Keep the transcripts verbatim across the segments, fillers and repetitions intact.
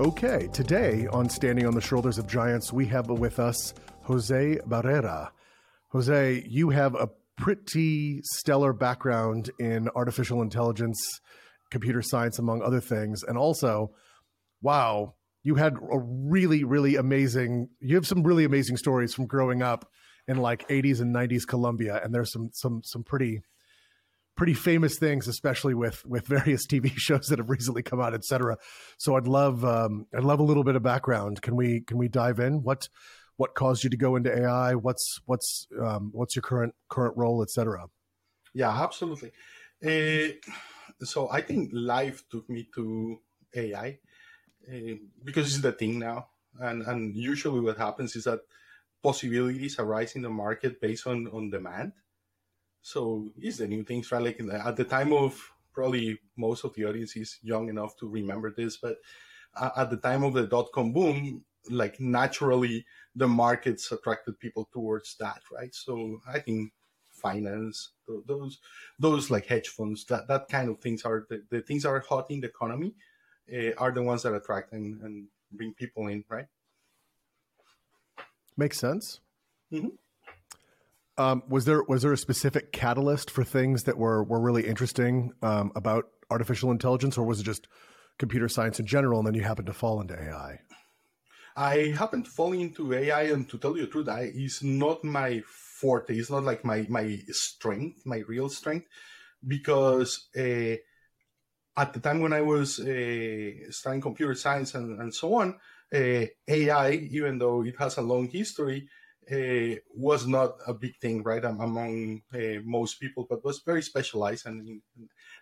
Okay, today on Standing on the Shoulders of Giants, we have with us Jose Barrera. Jose, you have a pretty stellar background in artificial intelligence, computer science, among other things. And also, wow, you had a really, really amazing, you have some really amazing stories from growing up in like eighties and nineties Colombia. And there's some some some pretty pretty famous things, especially with with various T V shows that have recently come out, et cetera. So I'd love um, I'd love a little bit of background. Can we can we dive in? What what caused you to go into A I? What's what's um, what's your current current role, et cetera? Yeah, absolutely. Uh, so I think life took me to A I uh, because it's the thing now, and and usually what happens is that possibilities arise in the market based on on demand. So it's the new things, right? Like at the time of, probably most of the audience is young enough to remember this, but at the time of the dot-com boom, like naturally the markets attracted people towards that, right? So I think finance, those those like hedge funds, that, that kind of things are, the, the things that are hot in the economy uh, are the ones that attract and, and bring people in, right? Makes sense. Mm-hmm. Um, was there was there a specific catalyst for things that were, were really interesting um, about artificial intelligence, or was it just computer science in general, and then you happened to fall into A I? I happened to fall into A I, and to tell you the truth, I, it's not my forte. It's not like my, my strength, my real strength, because uh, at the time when I was uh, studying computer science and, and so on, uh, A I, even though it has a long history, Uh, was not a big thing, right, um, among uh, most people, but was very specialized. And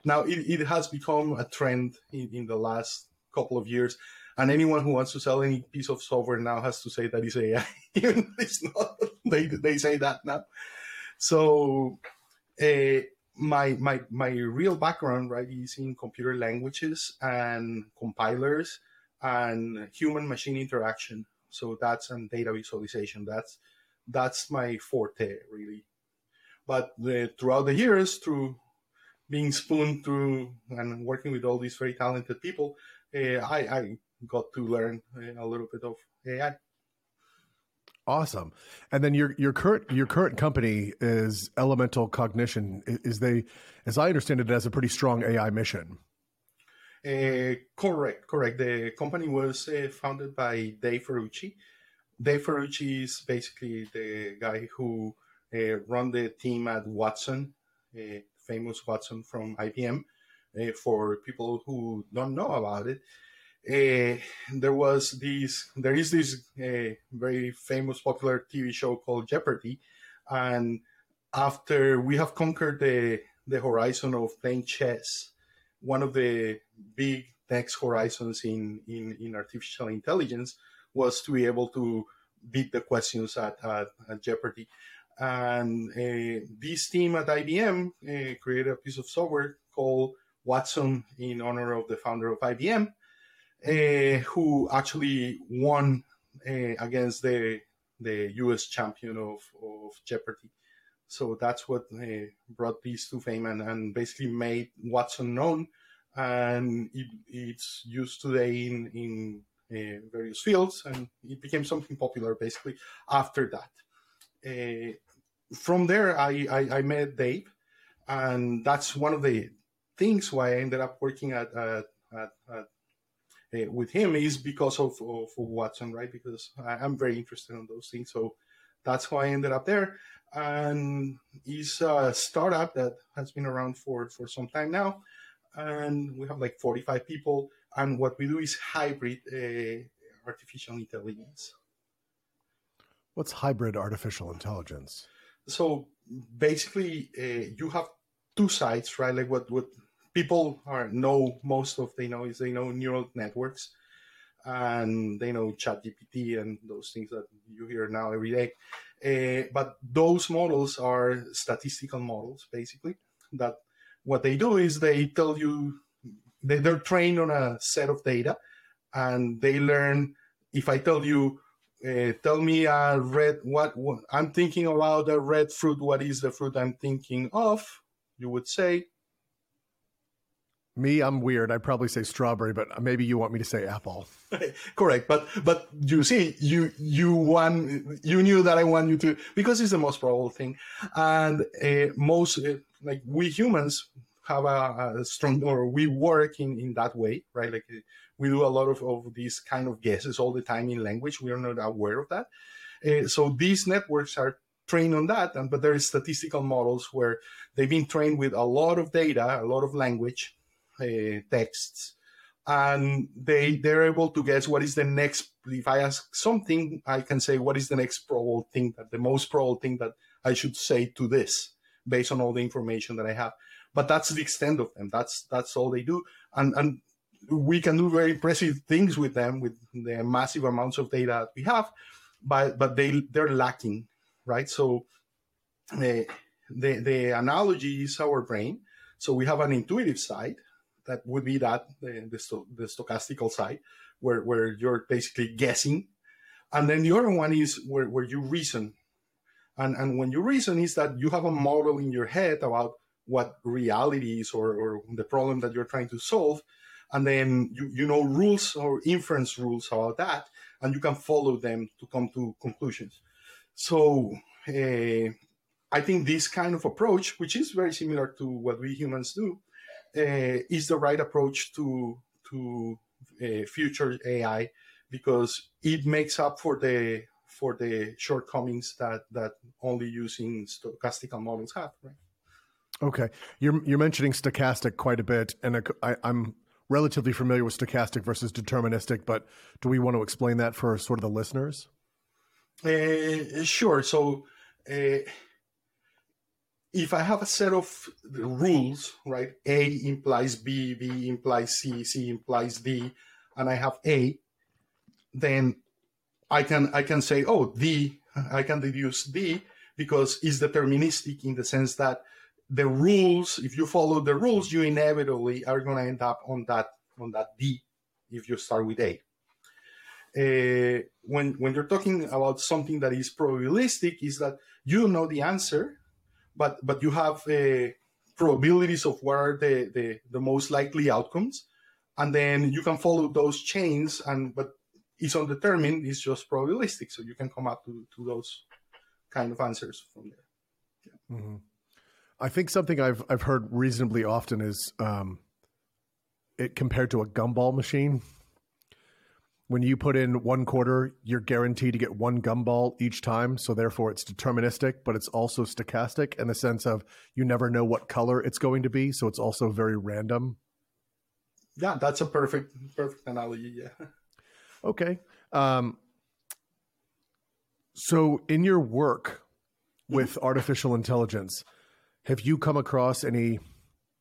now it, it has become a trend in, in the last couple of years. And anyone who wants to sell any piece of software now has to say that it's A I, even though it's not. They they say that now. So uh, my my my real background, right, is in computer languages and compilers and human-machine interaction. So that's and data visualization. That's That's my forte, really. But the, throughout the years, through being spooned through and working with all these very talented people, uh, I, I got to learn uh, a little bit of A I. Awesome. And then your your current your current company is Elemental Cognition. Is they, as I understand it, it has a pretty strong A I mission. Uh, correct, correct. The company was uh, founded by Dave Ferrucci. Dave Ferrucci is basically the guy who uh, run the team at Watson, uh, famous Watson from I B M. Uh, for people who don't know about it, uh, there was this, there is this uh, very famous, popular T V show called Jeopardy, and after we have conquered the the horizon of playing chess, one of the big next horizons in in, in artificial intelligence was to be able to beat the questions at, at, at Jeopardy. And uh, this team at I B M uh, created a piece of software called Watson in honor of the founder of I B M, uh, who actually won uh, against the the U S champion of, of Jeopardy. So that's what uh, brought these to fame and, and basically made Watson known. And it, it's used today in... in Uh, various fields, and it became something popular basically after that. Uh, from there, I, I, I met Dave, and that's one of the things why I ended up working at, at, at, at uh, with him is because of, of Watson, right? Because I, I'm very interested in those things, so that's why I ended up there. And it's a startup that has been around for, for some time now, and we have like forty-five people. And what we do is hybrid uh, artificial intelligence. What's hybrid artificial intelligence? So basically, uh, you have two sides, right? Like what, what people are know most of, they know is they know neural networks, and they know ChatGPT and those things that you hear now every day. Uh, but those models are statistical models, basically. That what they do is they tell you. They're trained on a set of data, and they learn. If I tell you, uh, tell me a red, what, what I'm thinking about a red fruit, what is the fruit I'm thinking of? You would say Me, I'm weird. I'd probably say strawberry, but maybe you want me to say apple. Correct. But but you see, you you want you knew that I want you to, because it's the most probable thing. And uh, most uh, like we humans have a, a strong, or we work in, in that way, right? Like we do a lot of, of these kind of guesses all the time in language. We are not aware of that. Uh, so these networks are trained on that. And but there are statistical models where they've been trained with a lot of data, a lot of language. Uh, texts, and they they're able to guess what is the next. If I ask something, I can say what is the next probable thing, that the most probable thing that I should say to this, based on all the information that I have. But that's the extent of them. That's that's all they do, and and we can do very impressive things with them, with the massive amounts of data that we have, but but they they're lacking, right? So the the, the analogy is our brain. So we have an intuitive side. That would be that, the, the stochastical side, where, where you're basically guessing. And then the other one is where, where you reason. And and when you reason is that you have a model in your head about what reality is, or, or the problem that you're trying to solve. And then you, you know rules or inference rules about that, and you can follow them to come to conclusions. So uh, I think this kind of approach, which is very similar to what we humans do, Uh, is the right approach to to uh, future A I, because it makes up for the for the shortcomings that, that only using stochastical models have. Right? Okay, you're you're mentioning stochastic quite a bit, and I, I'm relatively familiar with stochastic versus deterministic. But do we want to explain that for sort of the listeners? Uh, sure. So. Uh, If I have a set of rules, right, A implies B, B implies C, C implies D, and I have A, then I can I can say, oh, D, I can deduce D because it's deterministic in the sense that the rules, if you follow the rules, you inevitably are going to end up on that on that D if you start with A. Uh, when, when you're talking about something that is probabilistic, is that you know the answer, But but you have uh, probabilities of what are the, the, the most likely outcomes, and then you can follow those chains. And but it's undetermined; it's just probabilistic, so you can come up to, to those kind of answers from there. Yeah. Mm-hmm. I think something I've I've heard reasonably often is um, it compared to a gumball machine. When you put in one quarter, you're guaranteed to get one gumball each time. So therefore it's deterministic, but it's also stochastic in the sense of you never know what color it's going to be. So it's also very random. Yeah, that's a perfect, perfect analogy. Yeah. Okay. Um, so in your work with artificial intelligence, have you come across any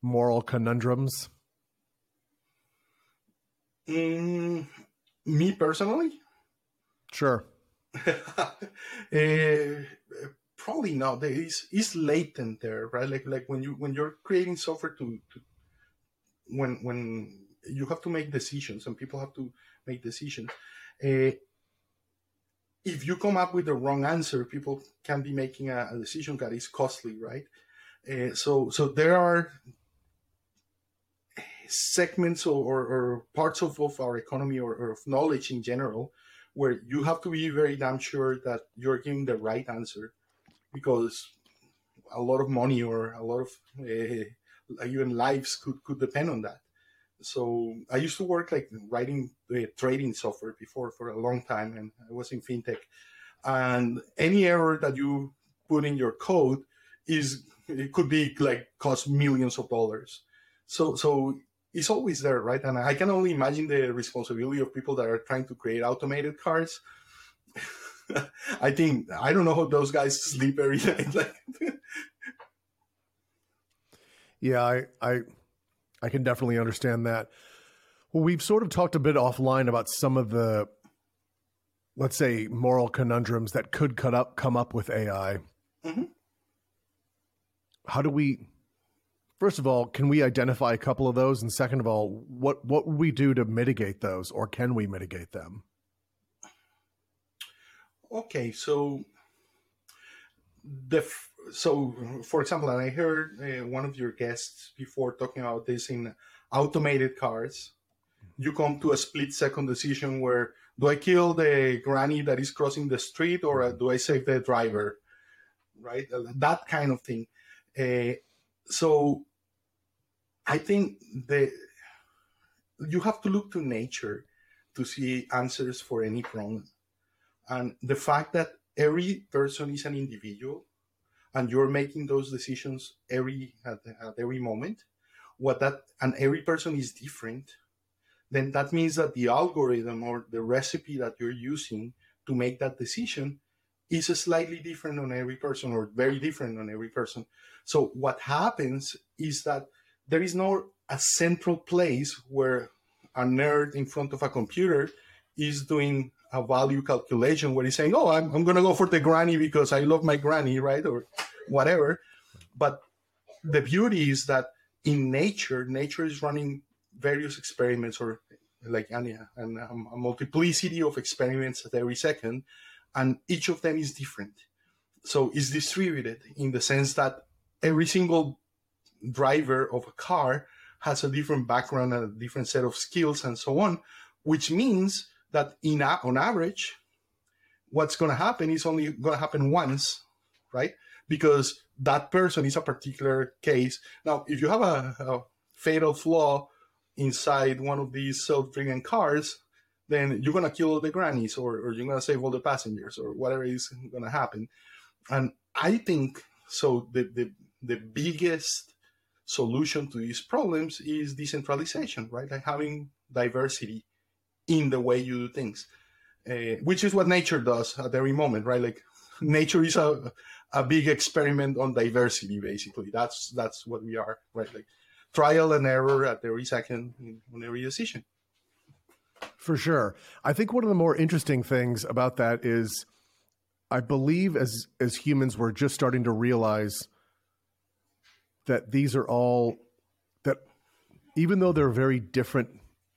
moral conundrums? Mm. Me personally? Sure. uh, probably not. It's, it's latent there, right? Like like when you when you're creating software to, to when when you have to make decisions and people have to make decisions. Uh, if you come up with the wrong answer, people can be making a, a decision that is costly, right? Uh, so so there are segments or, or, or parts of, of our economy or, or of knowledge in general, where you have to be very damn sure that you're giving the right answer, because a lot of money or a lot of uh, even lives could, could depend on that. So I used to work like writing uh, trading software before for a long time, and I was in fintech. And any error that you put in your code is it could be like cost millions of dollars. So so it's always there, right? And I can only imagine the responsibility of people that are trying to create automated cars. I think, I don't know how those guys sleep every night. Yeah, I, I I can definitely understand that. Well, we've sort of talked a bit offline about some of the, let's say, moral conundrums that could cut up, come up with A I. Mm-hmm. How do we... First of all, can we identify a couple of those? And second of all, what, what would we do to mitigate those, or can we mitigate them? Okay, so the so for example, and I heard uh, one of your guests before talking about this in automated cars, you come to a split-second decision where, do I kill the granny that is crossing the street, or do I save the driver, right? That kind of thing. Uh, so I think the you have to look to nature to see answers for any problem. And the fact that every person is an individual and you're making those decisions every at, at every moment, what that and every person is different, then that means that the algorithm or the recipe that you're using to make that decision is slightly different on every person, or very different on every person. So what happens is that there is no a central place where a nerd in front of a computer is doing a value calculation where he's saying, oh, I'm, I'm going to go for the granny because I love my granny, right? Or whatever. But the beauty is that in nature, nature is running various experiments, or like and, and a multiplicity of experiments at every second, and each of them is different. So it's distributed in the sense that every single driver of a car has a different background and a different set of skills and so on, which means that in a, on average, what's going to happen is only going to happen once, right? Because that person is a particular case. Now, if you have a, a fatal flaw inside one of these self-driven cars, then you're going to kill all the grannies, or, or you're going to save all the passengers, or whatever is going to happen. And I think so the, the the biggest solution to these problems is decentralization, right? Like having diversity in the way you do things, uh, which is what nature does at every moment, right? Like nature is a a big experiment on diversity, basically. That's that's what we are, right? Like trial and error at every second on every decision. For sure. I think one of the more interesting things about that is I believe as as humans, we're just starting to realize that these are all, that even though they're very different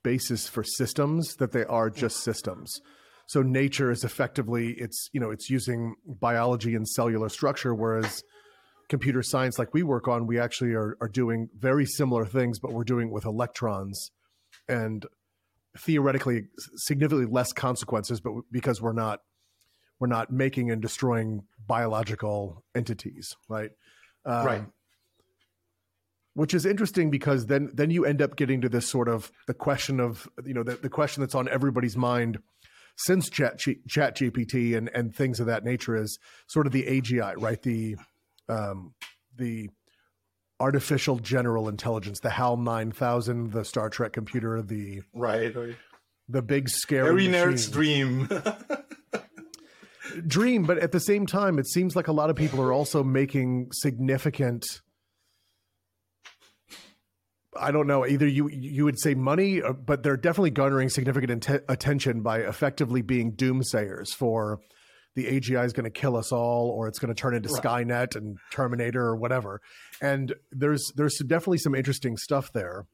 bases for systems, that they are just systems. So nature is effectively, it's, you know, it's using biology and cellular structure, whereas computer science, like we work on, we actually are, are doing very similar things, but we're doing it with electrons and theoretically significantly less consequences, but because we're not we're not making and destroying biological entities, right? Um, right. Which is interesting because then then you end up getting to this sort of the question of, you know, the, the question that's on everybody's mind since chat, chat G P T and, and things of that nature is sort of the A G I, right? The um, the artificial general intelligence, the HAL nine thousand, the Star Trek computer, the right, right. the big scary every machine. Nerd's dream. Dream, but at the same time, it seems like a lot of people are also making significant, I don't know, either you you would say money, but they're definitely garnering significant int- attention by effectively being doomsayers for the A G I is going to kill us all, or it's going to turn into right. Skynet and Terminator or whatever. And there's there's definitely some interesting stuff there.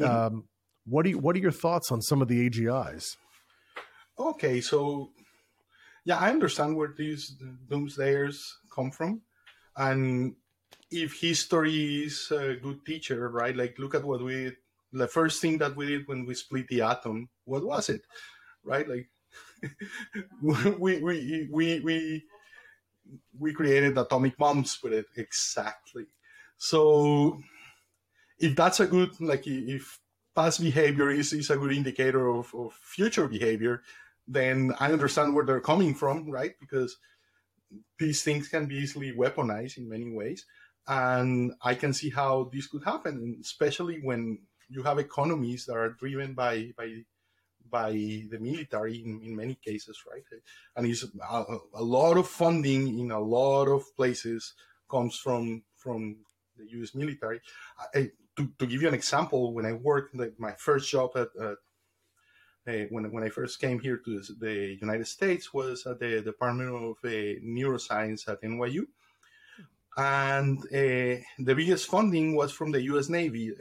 Mm-hmm. Um, what do you, what are your thoughts on some of the A G Is? Okay, so yeah, I understand where these doomsdayers come from, and if history is a good teacher, right? Like look at what we did. The first thing that we did when we split the atom, what was it, right? Like. we, we we we we created atomic bombs with it, exactly. So if that's a good, like if past behavior is, is a good indicator of, of future behavior, then I understand where they're coming from, right? Because these things can be easily weaponized in many ways. And I can see how this could happen, especially when you have economies that are driven by by by the military in, in many cases, right? And it's a, a lot of funding in a lot of places comes from from the U S military. I, to, to give you an example, when I worked, like my first job at uh, uh, when when I first came here to the United States was at the Department of uh, Neuroscience at N Y U, and uh, the biggest funding was from the U S Navy.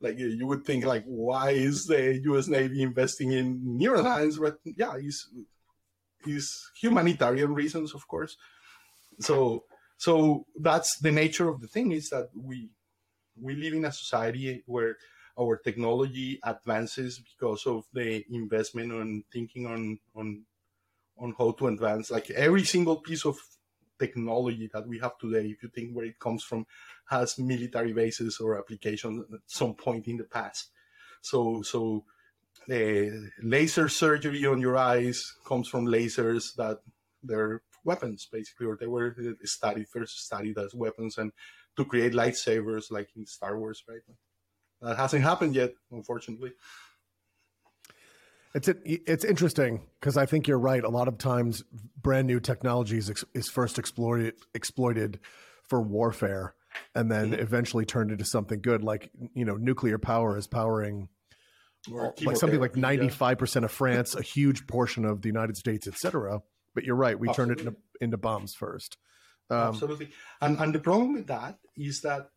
Like you would think, like, why is the U S Navy investing in neuroscience? But yeah, it's, it's humanitarian reasons, of course. So so that's the nature of the thing, is that we we live in a society where our technology advances because of the investment on thinking on on on how to advance. Like every single piece of technology that we have today, if you think where it comes from, has military bases or applications at some point in the past. So, so the laser surgery on your eyes comes from lasers that they're weapons, basically, or they were studied, first studied as weapons and to create lightsabers like in Star Wars, right? That hasn't happened yet, unfortunately. It's it, it's interesting because I think you're right. A lot of times, brand new technology is, is first exploited exploited for warfare, and then mm-hmm. eventually turned into something good. Like you know, nuclear power is powering all, like something like ninety-five percent yeah. of France, a huge portion of the United States, et cetera. But you're right. We Absolutely. turned it into, into bombs first. Um, Absolutely, and and the problem with that is that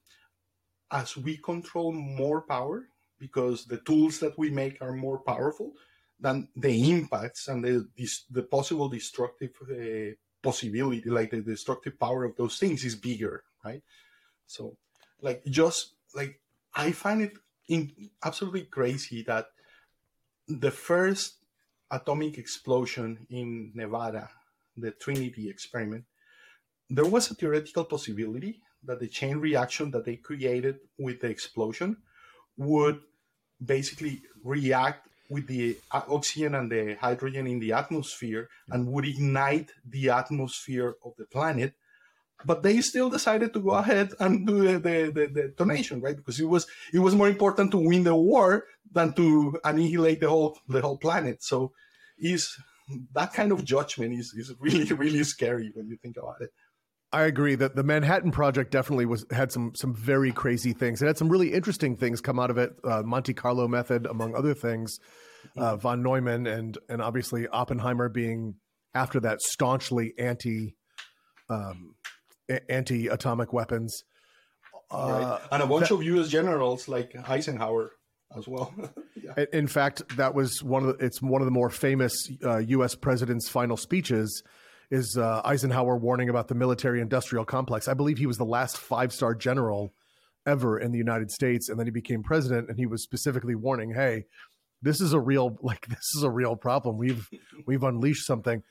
as we control more power, because the tools that we make are more powerful. Than the impacts and the the possible destructive uh, possibility, like the destructive power of those things, is bigger, right? So, like, just like I find it in, absolutely crazy that the first atomic explosion in Nevada, the Trinity experiment, there was a theoretical possibility that the chain reaction that they created with the explosion would basically react with the oxygen and the hydrogen in the atmosphere and would ignite the atmosphere of the planet. But they still decided to go ahead and do the, the, the, the detonation, right? Because it was it was more important to win the war than to annihilate the whole the whole planet. So is that kind of judgment is, is really, really scary when you think about it. I agree that the Manhattan Project definitely was had some some very crazy things. It had some really interesting things come out of it, uh, Monte Carlo method, among other things, uh, von Neumann, and and obviously Oppenheimer being after that staunchly anti um, anti atomic weapons, uh, right. And a bunch that, of U S generals like Eisenhower as well. yeah. In fact, that was one of the, it's one of the more famous uh, U S president's final speeches. Is uh, Eisenhower warning about the military-industrial complex. I believe he was the last five-star general ever in the United States, and then he became president, and he was specifically warning, hey, this is a real like this is a real problem. We've we've unleashed something.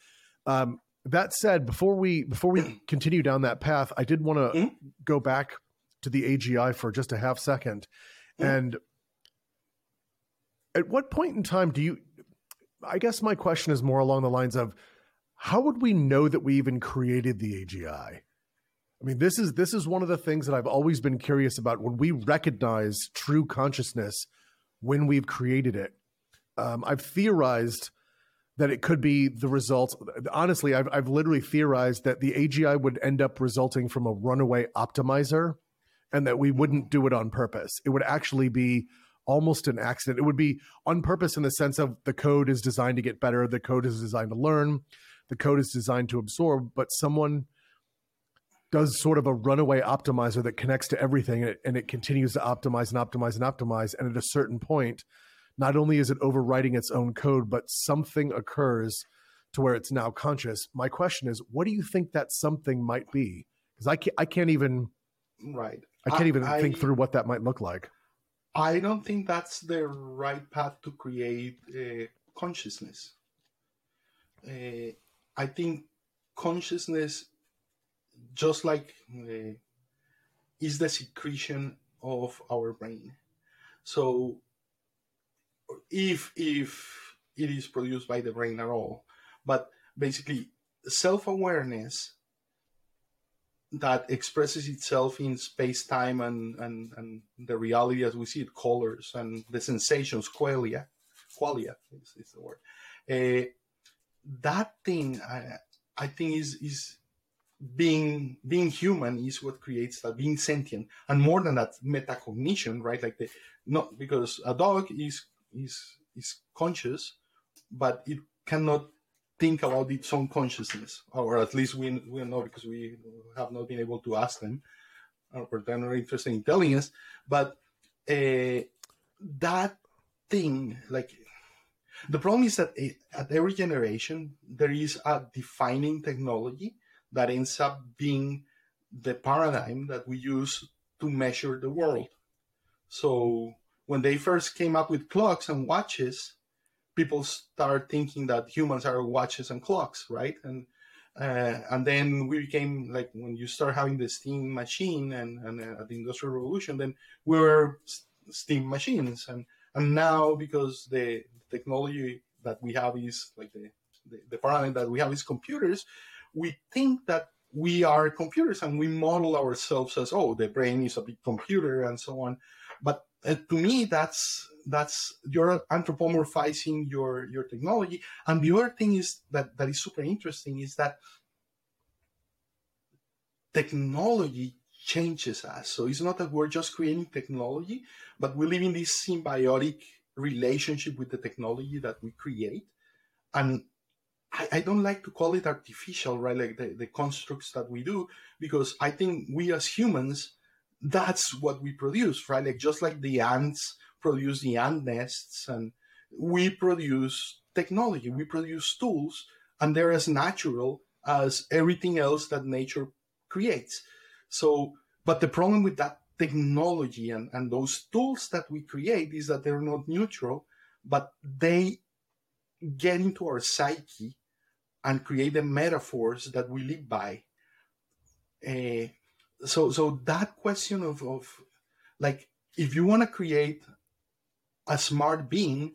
Um, that said, before we before we continue down that path, I did want to mm-hmm. go back to the A G I for just a half second. Mm-hmm. And at what point in time do you – I guess my question is more along the lines of, how would we know that we even created the A G I? I mean, this is this is one of the things that I've always been curious about. When we recognize true consciousness, when we've created it, um, I've theorized that it could be the result. Honestly, I've I've literally theorized that the A G I would end up resulting from a runaway optimizer, and that we wouldn't do it on purpose. It would actually be almost an accident. It would be on purpose in the sense of the code is designed to get better, the code is designed to learn. The code is designed to absorb, but someone does sort of a runaway optimizer that connects to everything, and it, and it continues to optimize and optimize and optimize. And at a certain point, not only is it overwriting its own code, but something occurs to where it's now conscious. My question is, what do you think that something might be? Because I can't, I can't even, right. I can't I, even I, think through what that might look like. I don't think that's the right path to create uh, consciousness. Uh, I think consciousness, just like uh, is the secretion of our brain. So if if it is produced by the brain at all, but basically self-awareness that expresses itself in space-time and, and, and the reality as we see it, colors and the sensations, qualia, qualia is, is the word. Uh, That thing, I, I think, is is being being human is what creates that, being sentient, and more than that, metacognition, right? Like the no, because a dog is is is conscious, but it cannot think about its own consciousness, or at least we we know because we have not been able to ask them, or they're not interested in telling us. But uh, that thing, like. The problem is that at every generation, there is a defining technology that ends up being the paradigm that we use to measure the world, So when they first came up with clocks and watches, people start thinking that humans are watches and clocks, right? And uh, and then we became, like, when you start having the steam machine and, and uh, the Industrial Revolution, then we were steam machines. And, and now, because the technology that we have is, like, the, the, the paradigm that we have is computers, we think that we are computers and we model ourselves as, oh, the brain is a big computer and so on. But uh, to me, that's... That's you're anthropomorphizing your, your technology. And the other thing is that, that is super interesting is that technology changes us. So it's not that we're just creating technology, but we live in this symbiotic relationship with the technology that we create. And I, I don't like to call it artificial, right? Like the, the constructs that we do, because I think we as humans, that's what we produce, right? Like just like the ants produce the ant nests, and we produce technology, we produce tools, and they're as natural as everything else that nature creates. So, but the problem with that technology and, and those tools that we create is that they're not neutral, but they get into our psyche and create the metaphors that we live by. Uh, so, so that question of, of like, if you want to create a smart being,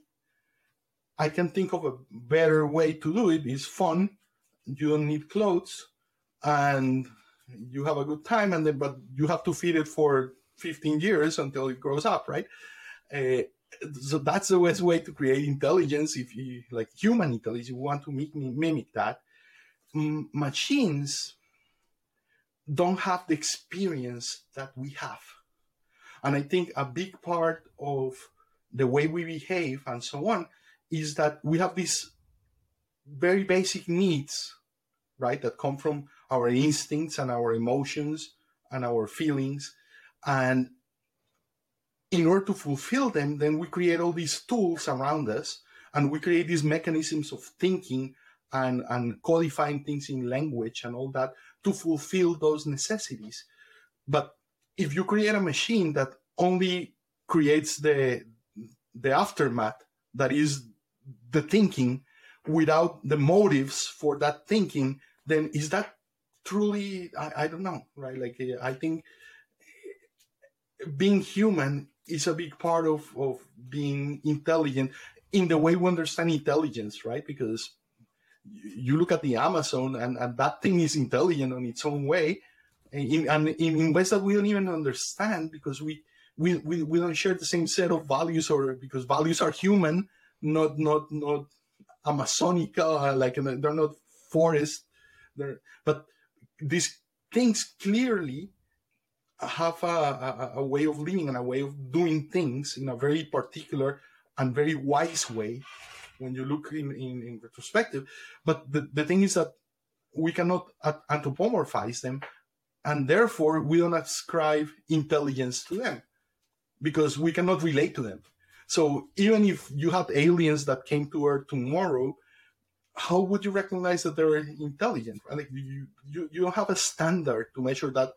I can think of a better way to do it. It's fun. You don't need clothes and you have a good time, and then, but you have to feed it for fifteen years until it grows up, right? Uh, so that's the best way to create intelligence. If you like human intelligence, you want to make, mimic that. M- machines don't have the experience that we have. And I think a big part of the way we behave and so on is that we have these very basic needs, right, that come from our instincts and our emotions and our feelings. And in order to fulfill them, then we create all these tools around us, and we create these mechanisms of thinking and, and codifying things in language and all that to fulfill those necessities. But if you create a machine that only creates the the aftermath, that is the thinking, without the motives for that thinking, then is that truly, I, I don't know, right? Like, I think being human is a big part of, of being intelligent in the way we understand intelligence, right? Because you look at the Amazon and, and that thing is intelligent on its own way, in, and in, in ways that we don't even understand, because we We, we we don't share the same set of values, or because values are human, not not not Amazonica, like they're not forest. They're, but these things clearly have a, a, a way of living and a way of doing things in a very particular and very wise way when you look in, in, in retrospective. But the, the thing is that we cannot anthropomorphize them, and therefore we don't ascribe intelligence to them, because we cannot relate to them. So even if you had aliens that came to Earth tomorrow, how would you recognize that they're intelligent? Like you, you, you don't have a standard to measure that.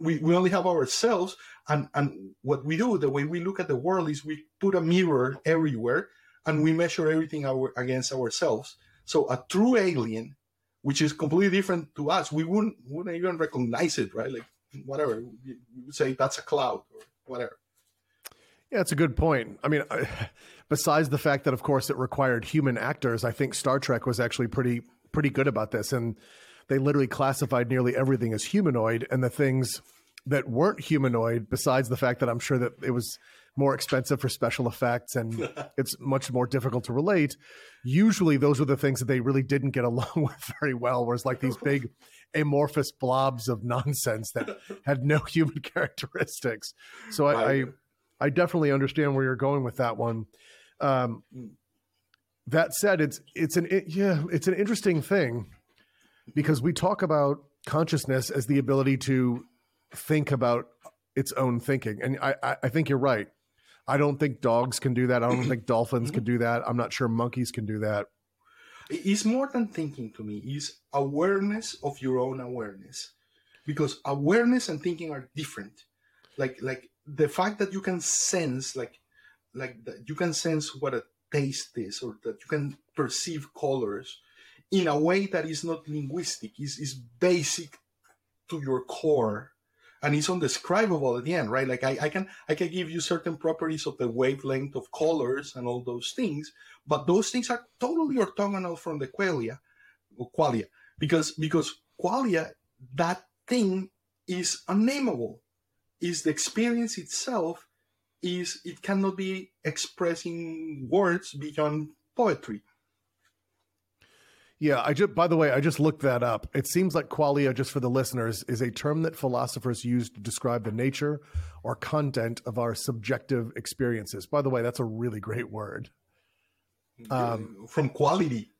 We, we only have ourselves, and, and what we do, the way we look at the world, is we put a mirror everywhere, and we measure everything our, against ourselves. So a true alien, which is completely different to us, we wouldn't, wouldn't even recognize it, right? Like whatever, we would say that's a cloud or whatever. Yeah, it's a good point. I mean, besides the fact that, of course, it required human actors, I think Star Trek was actually pretty pretty good about this. And they literally classified nearly everything as humanoid. And the things that weren't humanoid, besides the fact that I'm sure that it was more expensive for special effects and it's much more difficult to relate, usually those were the things that they really didn't get along with very well, whereas like these big amorphous blobs of nonsense that had no human characteristics. So I... I I definitely understand where you're going with that one. Um, that said, it's it's an it, yeah, it's an interesting thing, because we talk about consciousness as the ability to think about its own thinking, and I I think you're right. I don't think dogs can do that. I don't think dolphins can do that. I'm not sure monkeys can do that. It's more than thinking to me. It's awareness of your own awareness, because awareness and thinking are different. Like like. the fact that you can sense, like, like that you can sense what a taste is, or that you can perceive colors in a way that is not linguistic, is is basic to your core, and it's undescribable at the end, right? Like I, I can I can give you certain properties of the wavelength of colors and all those things, but those things are totally orthogonal from the qualia, or qualia, because because qualia, that thing is unnameable, is the experience itself, is it cannot be expressed in words beyond poetry. Yeah, I just, by the way, I just looked that up. It seems like qualia, just for the listeners, is a term that philosophers use to describe the nature or content of our subjective experiences. By the way, that's a really great word. Um, From quality.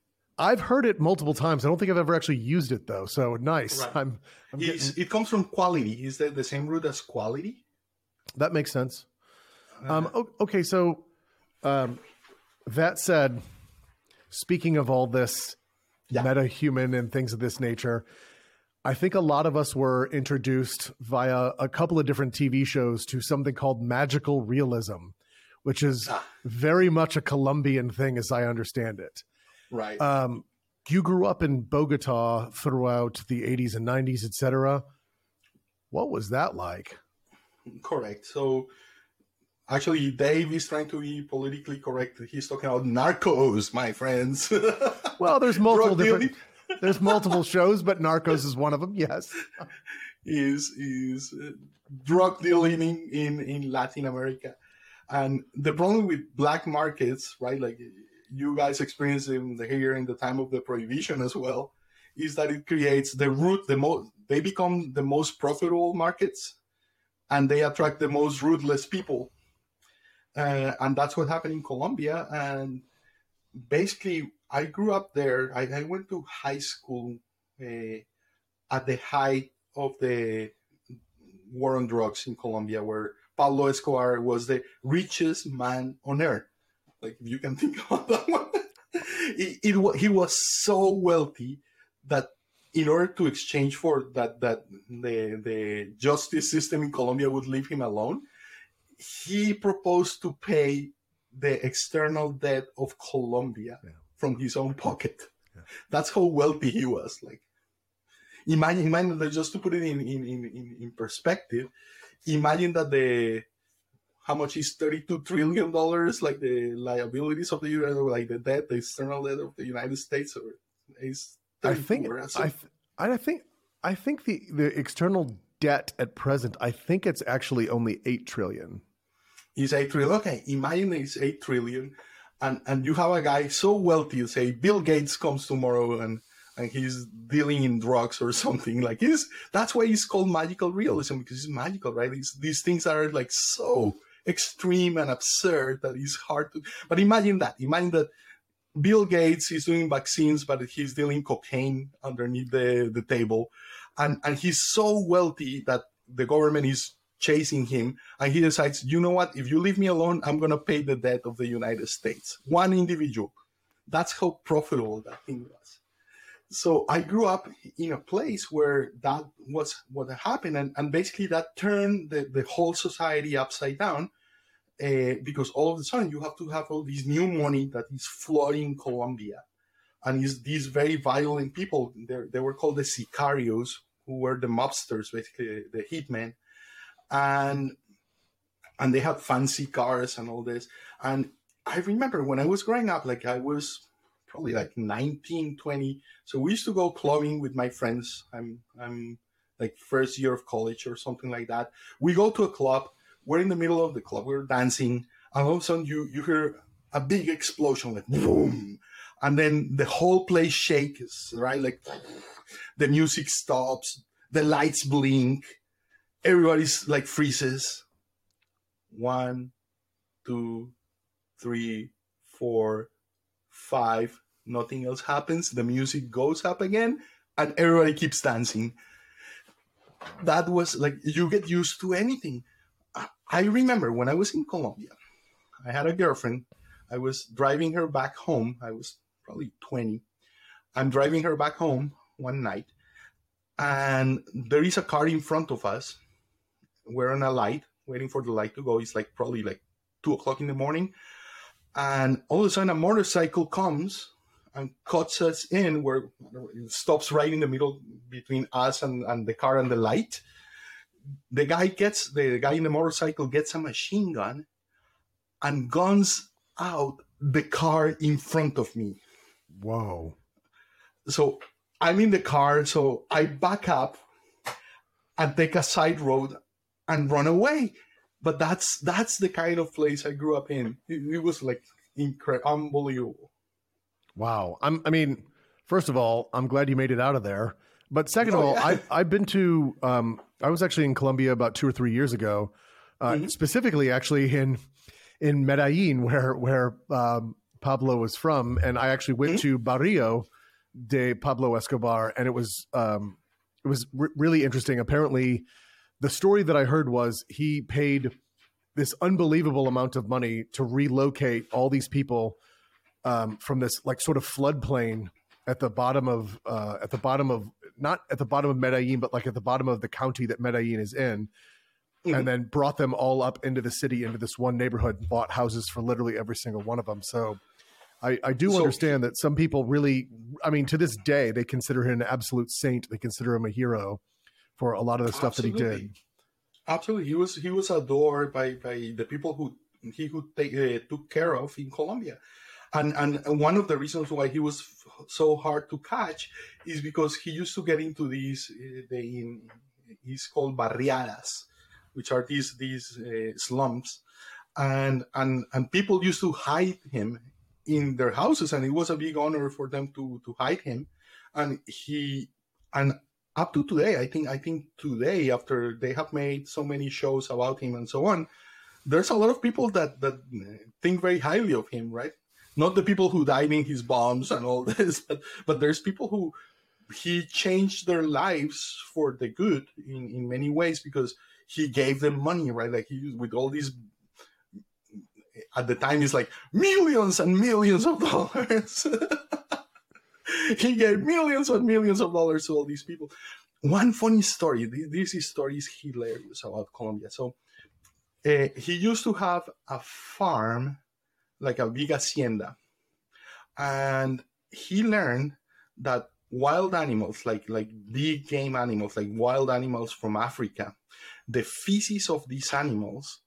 I've heard it multiple times. I don't think I've ever actually used it, though. So nice. Right. I'm, I'm getting... It comes from quality. Is that the same root as quality? That makes sense. Uh, um, okay, so um, that said, speaking of all this, yeah, meta-human and things of this nature, I think a lot of us were introduced via a couple of different T V shows to something called magical realism, which is ah. very much a Colombian thing, as I understand it. Right. Um, you grew up in Bogota throughout the eighties and nineties, et cetera. What was that like? Correct. So actually, Dave is trying to be politically correct. He's talking about Narcos, my friends. Well, there's multiple different, there's multiple shows, but Narcos is one of them. Yes, is is drug dealing in, in in Latin America, and the problem with black markets, right? Like you guys experienced them here in the time of the Prohibition as well, is that it creates the root the most. They become the most profitable markets, and they attract the most ruthless people. Uh, and that's what happened in Colombia. And basically, I grew up there. I, I went to high school uh, at the height of the war on drugs in Colombia, where Pablo Escobar was the richest man on earth. Like, if you can think about that one. it, it, he was so wealthy that in order to exchange for that, that the, the justice system in Colombia would leave him alone, he proposed to pay the external debt of Colombia yeah. from his own pocket. Yeah. That's how wealthy he was. Like, imagine, imagine just to put it in, in, in, in perspective, imagine that the how much is thirty-two trillion dollars, like the liabilities of the U S, like the debt, the external debt of the United States, or is I think I, th- I think I think the, the external debt at present, I think it's actually only eight trillion dollars. It's eight trillion dollars. Okay, imagine it's eight trillion dollars. And and you have a guy so wealthy, say Bill Gates comes tomorrow and, and he's dealing in drugs or something like this. That's why it's called magical realism, because it's magical, right? It's, these things are like so extreme and absurd that it's hard to... But imagine that. Imagine that Bill Gates is doing vaccines, but he's dealing cocaine underneath the, the table. And and he's so wealthy that the government is chasing him, and he decides, you know what, if you leave me alone, I'm going to pay the debt of the United States. One individual. That's how profitable that thing was. So I grew up in a place where that was what happened, and, and basically that turned the, the whole society upside down, uh, because all of a sudden you have to have all this new money that is flooding Colombia. And is these very violent people, they were called the sicarios, who were the mobsters, basically the hitmen, and and they had fancy cars and all this. And I remember when I was growing up, like I was probably like nineteen, twenty, so we used to go clubbing with my friends. I'm I'm like first year of college or something like that. We go to a club, we're in the middle of the club, we're dancing, and all of a sudden you you hear a big explosion, like boom. And then the whole place shakes, right? Like the music stops, the lights blink, everybody's like freezes. One, two, three, four, five. Nothing else happens. The music goes up again, and everybody keeps dancing. That was like, you get used to anything. I remember when I was in Colombia, I had a girlfriend. I was driving her back home. I was probably twenty. I'm driving her back home one night, and there is a car in front of us. We're on a light. waiting for the light to go. It's like probably like two o'clock in the morning. And all of a sudden a motorcycle comes and cuts us in, where it stops right in the middle between us and, and the car and the light. The guy gets, the guy in the motorcycle gets a machine gun and guns out the car in front of me. Whoa. So I'm in the car, so I back up and take a side road and run away. But that's that's the kind of place I grew up in. It, it was like incredible, unbelievable. Wow. I'm, I mean, first of all, I'm glad you made it out of there. But second oh, of all, yeah. I, I've been to, um, I was actually in Colombia about two or three years ago, uh, mm-hmm. specifically actually in in Medellin, where, where um, Pablo was from. And I actually went mm-hmm. to Barrio de Pablo Escobar, and it was um, it was r- really interesting. Apparently, the story that I heard was he paid this unbelievable amount of money to relocate all these people um, from this like sort of floodplain at the bottom of uh, at the bottom of not at the bottom of Medellin, but like at the bottom of the county that Medellin is in, mm-hmm. and then brought them all up into the city, into this one neighborhood, and bought houses for literally every single one of them. So I, I do so, understand that some people really, I mean, to this day, they consider him an absolute saint. They consider him a hero for a lot of the stuff absolutely. that he did. Absolutely. He was he was adored by, by the people who he who take, uh, took care of in Colombia. And, and one of the reasons why he was f- so hard to catch is because he used to get into these, uh, the, in, he's called barriadas, which are these these uh, slums. And, and and people used to hide him in their houses, and it was a big honor for them to to hide him. And he and up to today, I think I think today, after they have made so many shows about him and so on, there's a lot of people that that think very highly of him, right? Not the people who died in his bombs and all this, but, but there's people who he changed their lives for the good in, in many ways, because he gave them money, right? Like he with all these, at the time, it's like millions and millions of dollars. He gave millions and millions of dollars to all these people. One funny story. This, this story is hilarious about Colombia. So uh, he used to have a farm, like a big hacienda. And he learned that wild animals, like, like big game animals, like wild animals from Africa, the feces of these animals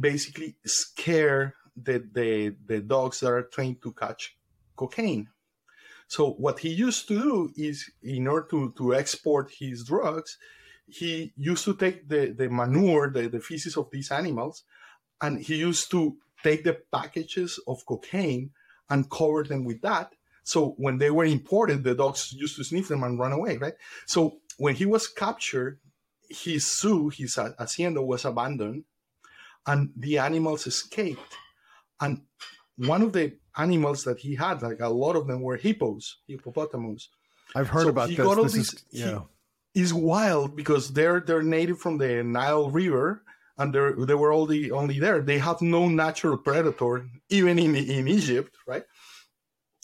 basically scare the, the the dogs that are trained to catch cocaine. So what he used to do is, in order to, to export his drugs, he used to take the, the manure, the, the feces of these animals, and he used to take the packages of cocaine and cover them with that. So when they were imported, the dogs used to sniff them and run away, right? So when he was captured, his zoo, his hacienda was abandoned, and the animals escaped. And one of the animals that he had, like a lot of them, were hippos, hippopotamus. I've heard so about he this. Got all this these, is, yeah. He is wild because they're they're native from the Nile River, and they're, they were only, only there. They have no natural predator, even in, in Egypt, right?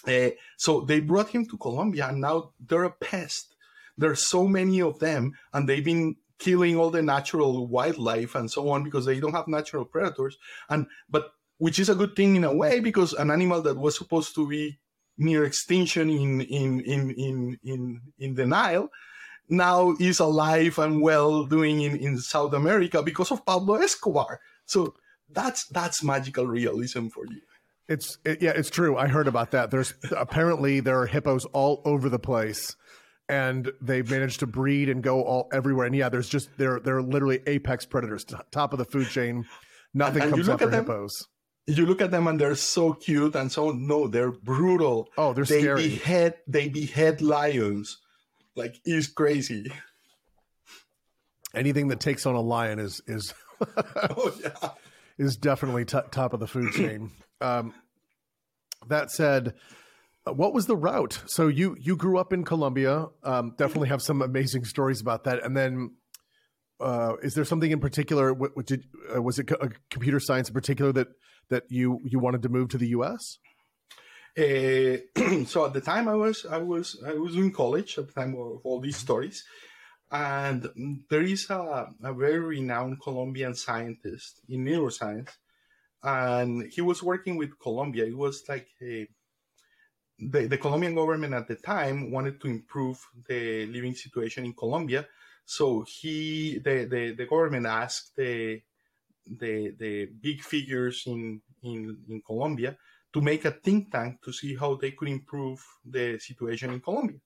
Uh, so they brought him to Colombia, and now they're a pest. There are so many of them, and they've been killing all the natural wildlife and so on, because they don't have natural predators. And but which is a good thing in a way, because an animal that was supposed to be near extinction in in in in in, in the Nile now is alive and well doing in, in South America because of Pablo Escobar. So that's that's magical realism for you. It's it, yeah, it's true. I heard about that. There's apparently there are hippos all over the place. And they've managed to breed and go all everywhere. And yeah, there's just they're they're literally apex predators, t- top of the food chain. Nothing and, and comes up for hippos. You look at them and they're so cute and so no, they're brutal. Oh, they're they scary. Behead, they behead lions. Like, it's crazy. Anything that takes on a lion is is oh, yeah. is definitely t- top of the food chain. Um, that said, what was the route? So you you grew up in Colombia, um, definitely have some amazing stories about that. And then uh, is there something in particular, what, what did, uh, was it co- computer science in particular that, that you, you wanted to move to the U S? Uh, so at the time I was I was I was in college at the time of all these stories. And there is a, a very renowned Colombian scientist in neuroscience, and he was working with Colombia. It was like a, the, the Colombian government at the time wanted to improve the living situation in Colombia. So he, the, the, the government asked the, the, the big figures in, in, in Colombia to make a think tank to see how they could improve the situation in Colombia.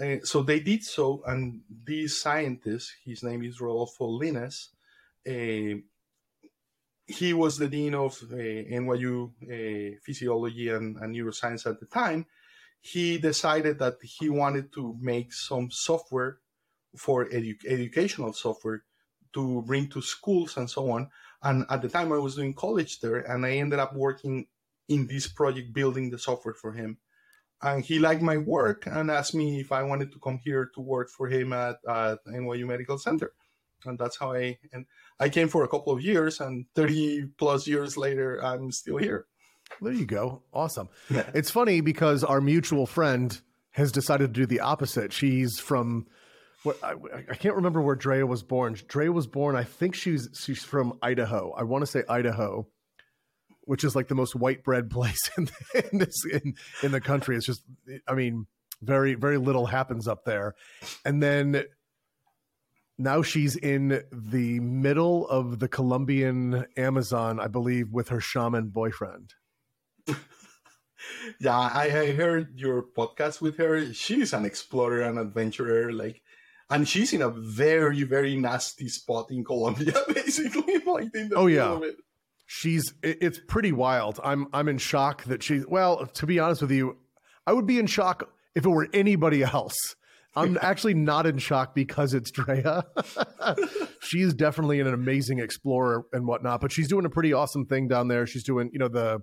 Uh, so they did so, and this scientist, his name is Rodolfo Linus, uh, he was the dean of uh, N Y U uh, physiology and, and neuroscience at the time. He decided that he wanted to make some software for edu- educational software to bring to schools and so on. And at the time I was doing college there, and I ended up working in this project building the software for him. And he liked my work and asked me if I wanted to come here to work for him at, at N Y U Medical Center. And that's how I, and I came for a couple of years, and thirty plus years later, I'm still here. There you go. Awesome. Yeah. It's funny because our mutual friend has decided to do the opposite. She's from, what I, I can't remember where Drea was born. Drea was born, I think she's, she's from Idaho. I want to say Idaho, which is like the most white bread place in the, in, this, in, in the country. It's just, I mean, very, very little happens up there. And then now she's in the middle of the Colombian Amazon, I believe, with her shaman boyfriend. Yeah, I, I heard your podcast with her. She's an explorer and adventurer, like, and she's in a very, very nasty spot in Colombia, basically. Like in the oh, yeah. Of it. She's, it's pretty wild. I'm, I'm in shock that she's, well, to be honest with you, I would be in shock if it were anybody else. I'm actually not in shock because it's Drea. She's definitely an amazing explorer and whatnot, but she's doing a pretty awesome thing down there. She's doing, you know, the,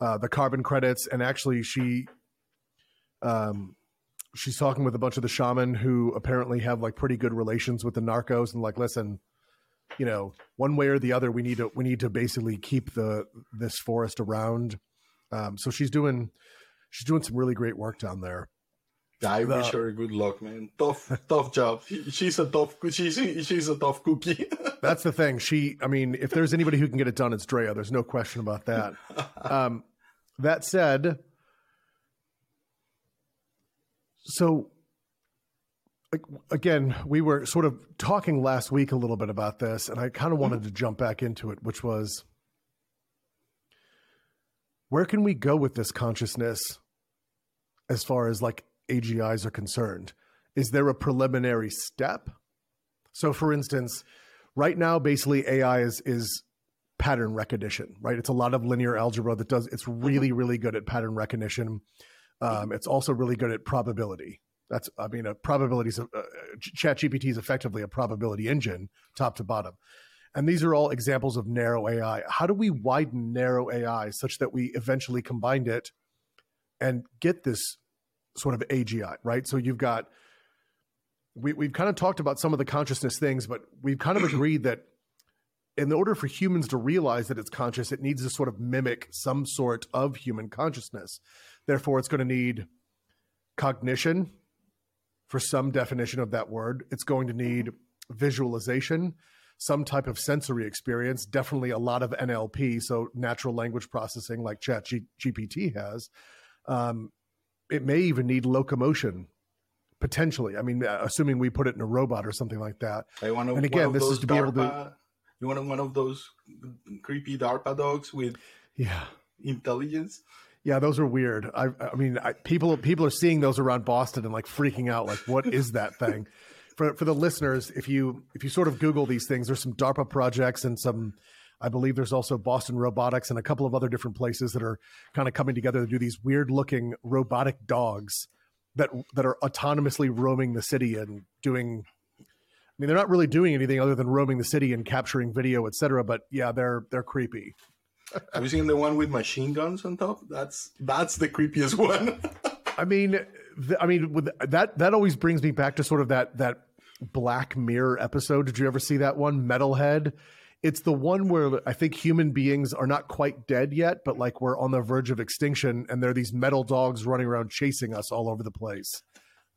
uh, the carbon credits. And actually she, um, she's talking with a bunch of the shaman who apparently have like pretty good relations with the Narcos, and like, listen, you know, one way or the other, we need to, we need to basically keep the, this forest around. Um, so she's doing, she's doing some really great work down there. I the, wish her good luck, man. Tough, tough job. She's a tough, she's, she's a tough cookie. That's the thing. She, I mean, if there's anybody who can get it done, it's Drea. There's no question about that. Um, that said, so again, we were sort of talking last week a little bit about this, and I kind of wanted to jump back into it, which was, where can we go with this consciousness as far as like A G Is are concerned? Is there a preliminary step? So for instance, right now, basically A I is, is pattern recognition, right? It's a lot of linear algebra that does, it's really, really good at pattern recognition. Um, it's also really good at probability. That's, I mean, a probability is, uh, ChatGPT is effectively a probability engine, top to bottom. And these are all examples of narrow A I. How do we widen narrow A I such that we eventually combine it and get this sort of A G I, right? So you've got, we, we've kind of talked about some of the consciousness things, but we've kind of agreed that in order for humans to realize that it's conscious, it needs to sort of mimic some sort of human consciousness. Therefore, it's going to need cognition, for some definition of that word. It's going to need visualization, some type of sensory experience, definitely a lot of N L P, so natural language processing like ChatGPT has. Um, it may even need locomotion, potentially. I mean, assuming we put it in a robot or something like that. I want to, and again, this is to be DARPA, able to... You want one of those creepy DARPA dogs with yeah. intelligence? Yeah, those are weird. I, I mean, I, people people are seeing those around Boston and like freaking out. Like, what is that thing? For for the listeners, if you if you sort of Google these things, there's some DARPA projects and some, I believe there's also Boston Robotics and a couple of other different places that are kind of coming together to do these weird looking robotic dogs that that are autonomously roaming the city and doing. I mean, they're not really doing anything other than roaming the city and capturing video, et cetera. But yeah, they're they're creepy. Have you seen the one with machine guns on top? That's that's the creepiest one. I mean, th- I mean with that that always brings me back to sort of that that Black Mirror episode. Did you ever see that one, Metalhead? It's the one where I think human beings are not quite dead yet, but like we're on the verge of extinction, and there are these metal dogs running around chasing us all over the place.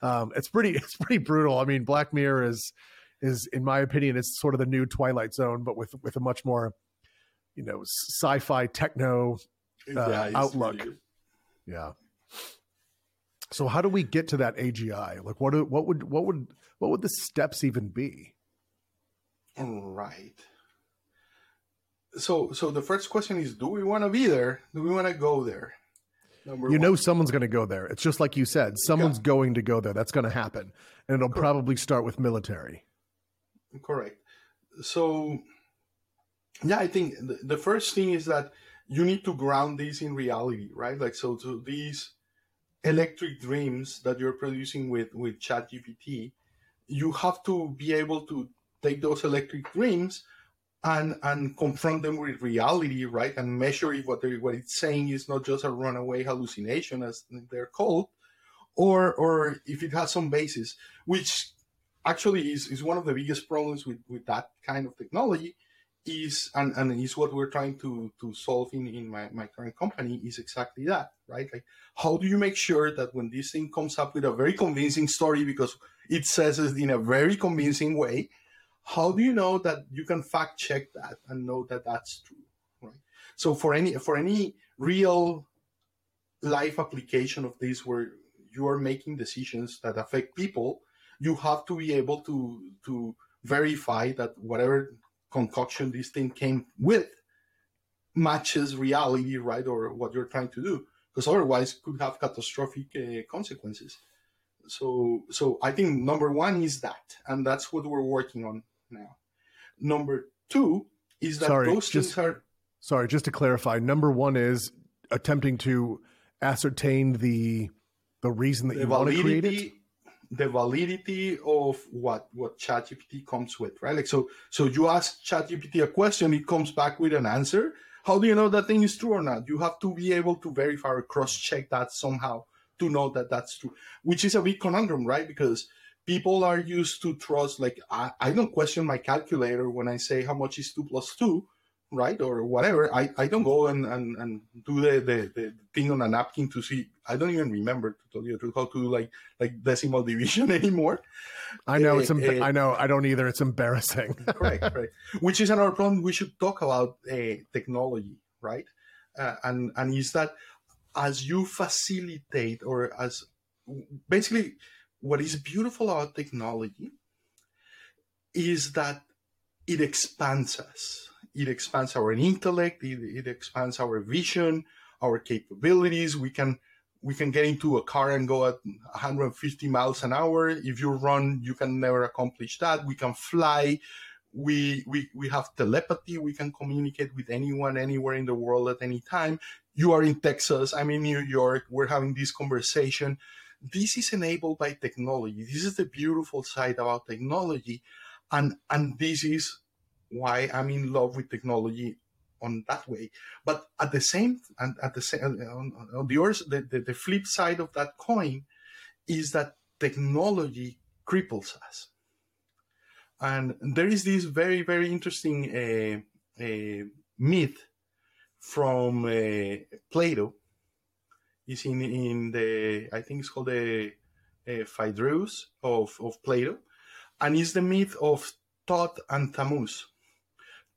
Um, it's pretty, it's pretty brutal. I mean, Black Mirror is, is in my opinion, it's sort of the new Twilight Zone, but with, with a much more, you know, sci-fi techno uh, yeah, outlook. Really... Yeah. So how do we get to that A G I? Like what, do, what would, what would, what would the steps even be? All right. So, so the first question is, do we want to be there? Do we want to go there? Number you one. Know someone's going to go there. It's just like you said, someone's yeah. going to go there. That's going to happen. And it'll Correct. Probably start with military. Correct. So, yeah, I think the, the first thing is that you need to ground these in reality, right? Like, so to these electric dreams that you're producing with, with ChatGPT, you have to be able to take those electric dreams and and confront them with reality, right? And measure if what, what it's saying is not just a runaway hallucination, as they're called, or or if it has some basis, which actually is, is one of the biggest problems with, with that kind of technology is, and, and is what we're trying to, to solve in, in my, my current company, is exactly that, right? Like, how do you make sure that when this thing comes up with a very convincing story, because it says it in a very convincing way, how do you know that you can fact check that and know that that's true, right? So for any for any real life application of this where you are making decisions that affect people, you have to be able to to verify that whatever concoction this thing came with matches reality, right, or what you're trying to do, because otherwise it could have catastrophic uh, consequences. So so I think number one is that, and that's what we're working on now. Number two is that sorry, those just, things are... Sorry, just to clarify, number one is attempting to ascertain the the reason that the you validity, want to create it? The validity of what, what ChatGPT comes with, right? Like so, so you ask ChatGPT a question, it comes back with an answer. How do you know that thing is true or not? You have to be able to verify or cross-check that somehow to know that that's true, which is a big conundrum, right? Because people are used to trust, like, I, I don't question my calculator when I say how much is two plus two, right? Or whatever. I, I don't go and, and, and do the, the, the thing on a napkin to see. I don't even remember, to tell you the truth, how to do like, like decimal division anymore. I know. Uh, it's. Em- uh, I know. I don't either. It's embarrassing. Correct, correct. Which is another problem we should talk about, uh, technology, right? Uh, and, and is that... as you facilitate, or as basically what is beautiful about technology is that it expands us. It expands our intellect. It, it expands our vision, our capabilities. We can, we can get into a car and go at one hundred fifty miles an hour. If you run, you can never accomplish that. We can fly. We, we, we have telepathy. We can communicate with anyone, anywhere in the world at any time. You are in Texas, I'm in New York, we're having this conversation. This is enabled by technology. This is the beautiful side about technology. And, and this is why I'm in love with technology on that way. But at the same, and at the same, on, on the, earth, the, the, the flip side of that coin is that technology cripples us. And there is this very, very interesting uh, uh, myth from uh, Plato. It's in, in the, I think it's called the uh, Phaedrus of, of Plato. And it's the myth of Thoth and Thamus.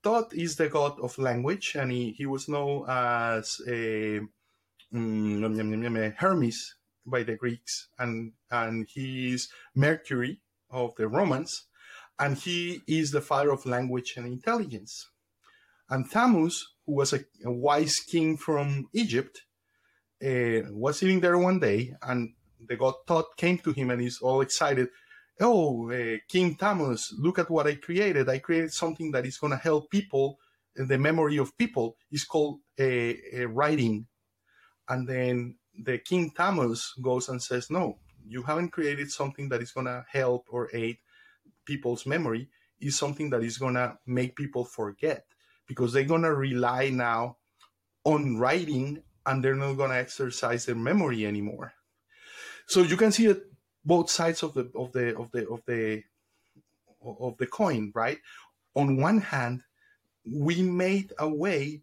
Thoth is the god of language, and he, he was known as a, um, Hermes by the Greeks. And, and he is Mercury of the Romans. And he is the father of language and intelligence. And Thamus, who was a, a wise king from Egypt, uh, was sitting there one day, and the god Thoth came to him, and he's all excited. Oh, uh, King Thamus, look at what I created. I created something that is going to help people, and the memory of people is called a, a writing. And then the King Thamus goes and says, no, you haven't created something that is going to help or aid people's memory. It's something that is going to make people forget, because they're going to rely now on writing, and they're not going to exercise their memory anymore. So you can see that both sides of the, of the, of the, of the, of the coin, right? On one hand, we made a way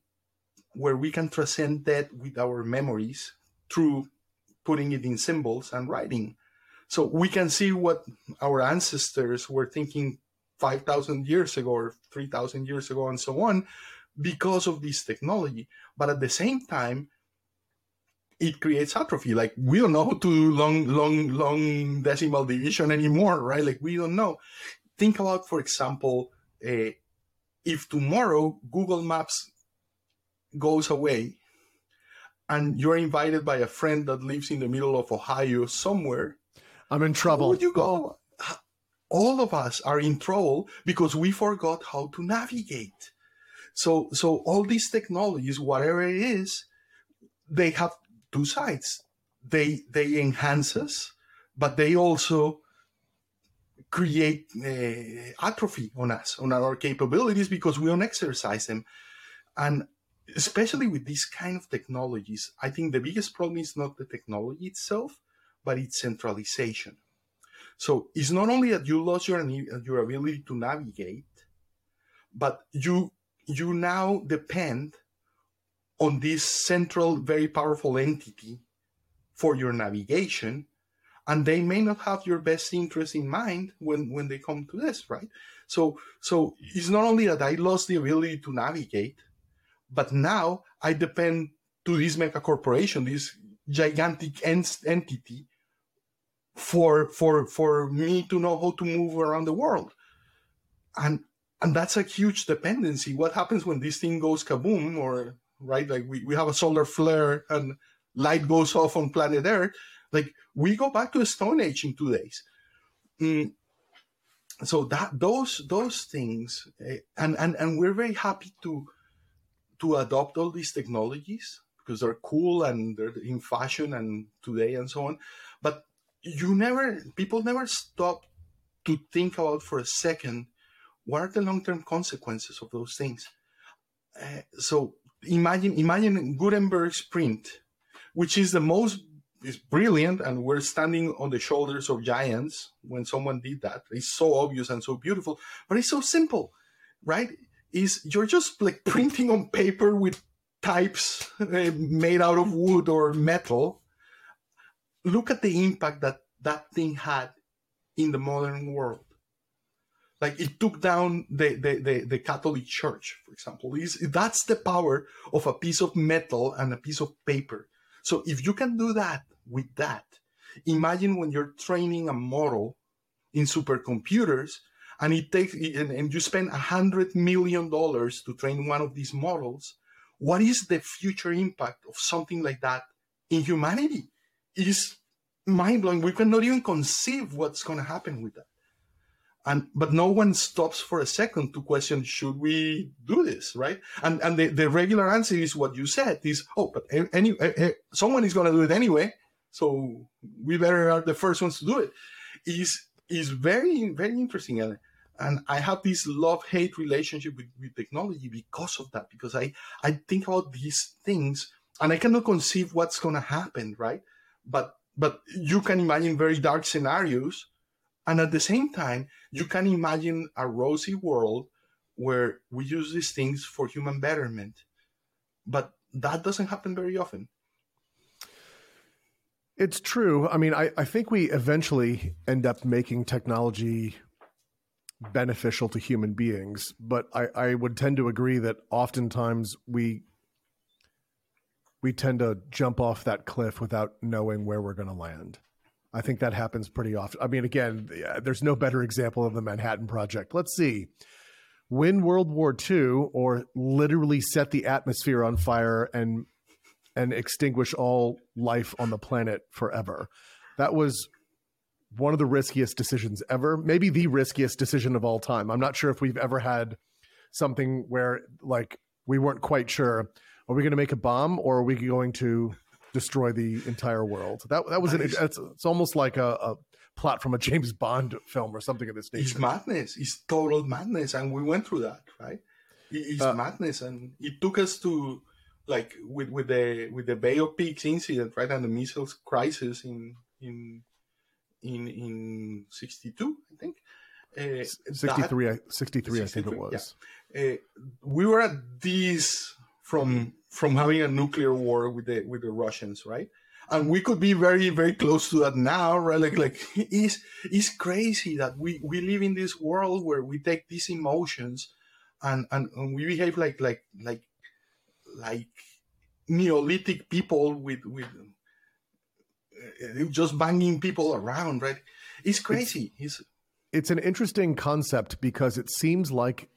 where we can transcend that with our memories through putting it in symbols and writing. So we can see what our ancestors were thinking five thousand years ago or three thousand years ago and so on because of this technology. But at the same time, it creates atrophy. Like, we don't know how to do long, long, long decimal division anymore, right? Like, we don't know. Think about, for example, uh, if tomorrow Google Maps goes away and you're invited by a friend that lives in the middle of Ohio somewhere, I'm in trouble. Where would you go? All of us are in trouble because we forgot how to navigate. So, so all these technologies, whatever it is, they have two sides. They they enhance us, but they also create uh, atrophy on us, on our capabilities, because we don't exercise them. And especially with these kind of technologies, I think the biggest problem is not the technology itself, but its centralization. So it's not only that you lost your your ability to navigate, but you you now depend on this central, very powerful entity for your navigation, and they may not have your best interest in mind when, when they come to this, right? So, so it's not only that I lost the ability to navigate, but now I depend to this mega corporation, this gigantic ent- entity for, for, for me to know how to move around the world. And, and that's a huge dependency. What happens when this thing goes kaboom, or, right? Like, we, we have a solar flare and light goes off on planet Earth. Like, we go back to the Stone Age in two days. Mm. So that, those, those things, eh, and, and, and we're very happy to, to adopt all these technologies because they're cool and they're in fashion and today and so on. But you never, people never stop to think about for a second, what are the long-term consequences of those things? Uh, so imagine, imagine Gutenberg's print, which is the most, is brilliant, and we're standing on the shoulders of giants when someone did that. It's so obvious and so beautiful, but it's so simple, right? Is you're just like printing on paper with types uh, made out of wood or metal. Look at the impact that that thing had in the modern world. Like, it took down the the, the, the Catholic Church, for example. It's, that's the power of a piece of metal and a piece of paper. So if you can do that with that, imagine when you're training a model in supercomputers, and it takes and, and you spend a hundred million dollars to train one of these models. What is the future impact of something like that in humanity? It is mind blowing. We cannot even conceive what's going to happen with that. And but no one stops for a second to question: should we do this, right? And and the, the regular answer is what you said: is oh, but any someone is going to do it anyway, so we better are the first ones to do it. Is is very very interesting, and and I have this love-hate relationship with, with technology because of that. Because I I think about these things, and I cannot conceive what's going to happen, right? But but you can imagine very dark scenarios. And at the same time, you can imagine a rosy world where we use these things for human betterment. But that doesn't happen very often. It's true. I mean, I, I think we eventually end up making technology beneficial to human beings. But I, I would tend to agree that oftentimes we we tend to jump off that cliff without knowing where we're going to land. I think that happens pretty often. I mean, again, there's no better example of the Manhattan Project. Let's see. Win World War Two or literally set the atmosphere on fire and and extinguish all life on the planet forever. That was one of the riskiest decisions ever, maybe the riskiest decision of all time. I'm not sure if we've ever had something where, like, we weren't quite sure, are we going to make a bomb or are we going to destroy the entire world? That that was an, it's, it's almost like a, a plot from a James Bond film or something of this nature. It's madness. It's total madness, and we went through that, right? It's uh, madness, and it took us to, like, with, with the with the Bay of Pigs incident, right, and the missiles crisis in in in in sixty-two, I think. Uh, sixty-three, that, sixty-three, I think it was. Yeah. Uh, we were at these from. from having a nuclear war with the with the Russians, right? And we could be very, very close to that now, right? Like, like it's, it's crazy that we, we live in this world where we take these emotions and, and, and we behave like, like, like, like Neolithic people with, with uh, just banging people around, right? It's crazy. It's, it's, it's an interesting concept because it seems like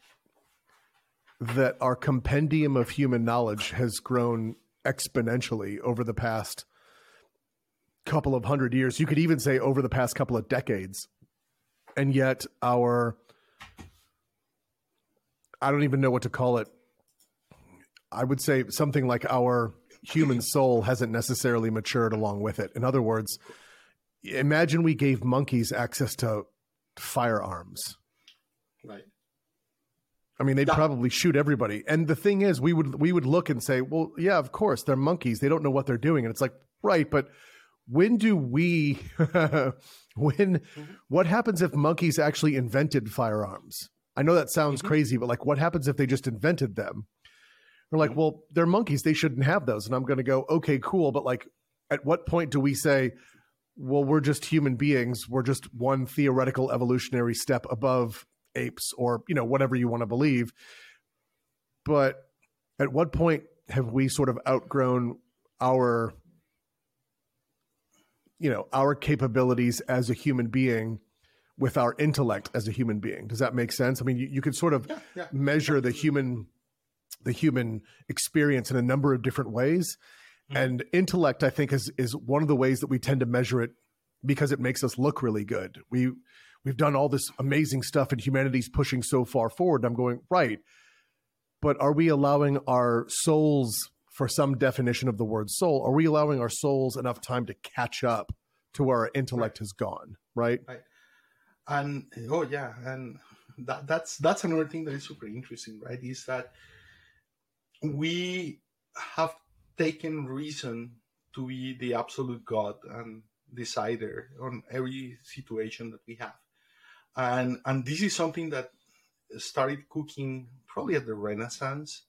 that our compendium of human knowledge has grown exponentially over the past couple of hundred years. You could even say over the past couple of decades. And yet our, I don't even know what to call it. I would say something like our human soul hasn't necessarily matured along with it. In other words, imagine we gave monkeys access to firearms. Right. I mean, they'd yeah. probably shoot everybody. And the thing is, we would, we would look and say, well, yeah, of course, they're monkeys. They don't know what they're doing. And it's like, right. But when do we, when, what happens if monkeys actually invented firearms? I know that sounds mm-hmm. crazy, but like, what happens if they just invented them? We're like, well, they're monkeys. They shouldn't have those. And I'm going to go, okay, cool. But like, at what point do we say, well, we're just human beings. We're just one theoretical evolutionary step above apes or, you know, whatever you want to believe. But at what point have we sort of outgrown our, you know, our capabilities as a human being with our intellect as a human being? Does that make sense? I mean, you, you could sort of yeah, yeah, measure absolutely. the human, the human experience in a number of different ways. Mm-hmm. And intellect, I think, is, is one of the ways that we tend to measure it because it makes us look really good. We, we've done all this amazing stuff and humanity's pushing so far forward. I'm going, right. But are we allowing our souls, for some definition of the word soul, are we allowing our souls enough time to catch up to where our intellect right. has gone? Right? right. And, oh yeah. And that, that's, that's another thing that is super interesting, right? Is that we have taken reason to be the absolute God and decider on every situation that we have. And and this is something that started cooking probably at the Renaissance,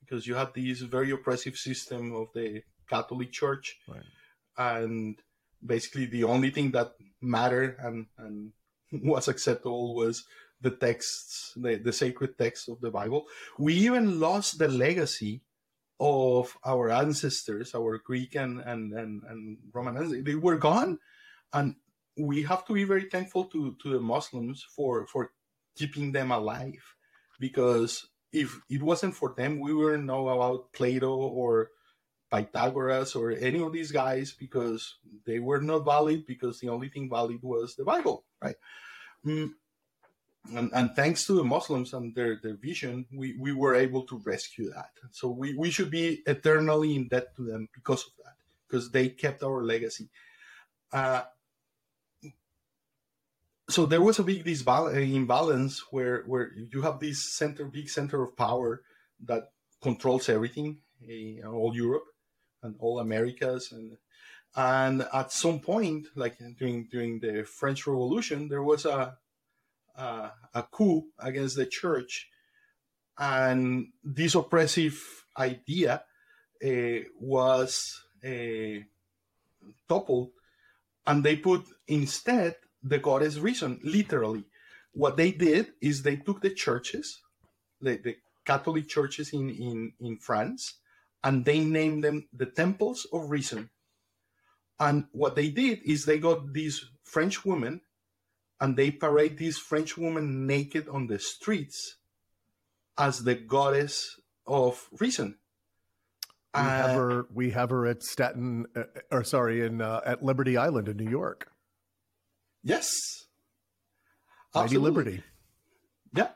because you had this very oppressive system of the Catholic Church. Right. And basically the only thing that mattered and, and was acceptable was the texts, the, the sacred texts of the Bible. We even lost the legacy of our ancestors, our Greek and, and, and, and Roman ancestors. They were gone. And we have to be very thankful to, to the Muslims for, for keeping them alive, because if it wasn't for them, we wouldn't know about Plato or Pythagoras or any of these guys, because they were not valid, because the only thing valid was the Bible, right? Mm. And, and thanks to the Muslims and their, their vision, we, we were able to rescue that. So we, we should be eternally in debt to them because of that, because they kept our legacy. Uh, so there was a big disbalance, imbalance where, where you have this center, big center of power that controls everything, in all Europe and all Americas. And and at some point, like during during the French Revolution, there was a... Uh, a coup against the church, and this oppressive idea uh, was uh, toppled, and they put instead the goddess reason. Literally, what they did is they took the churches, the, the Catholic churches in, in, in France, and they named them the temples of reason. And what they did is they got these French women, and they parade these French women naked on the streets as the goddess of reason. We uh, have her. We have her at Staten, uh, or sorry, in uh, at Liberty Island in New York. Yes, Lady Liberty. Yeah,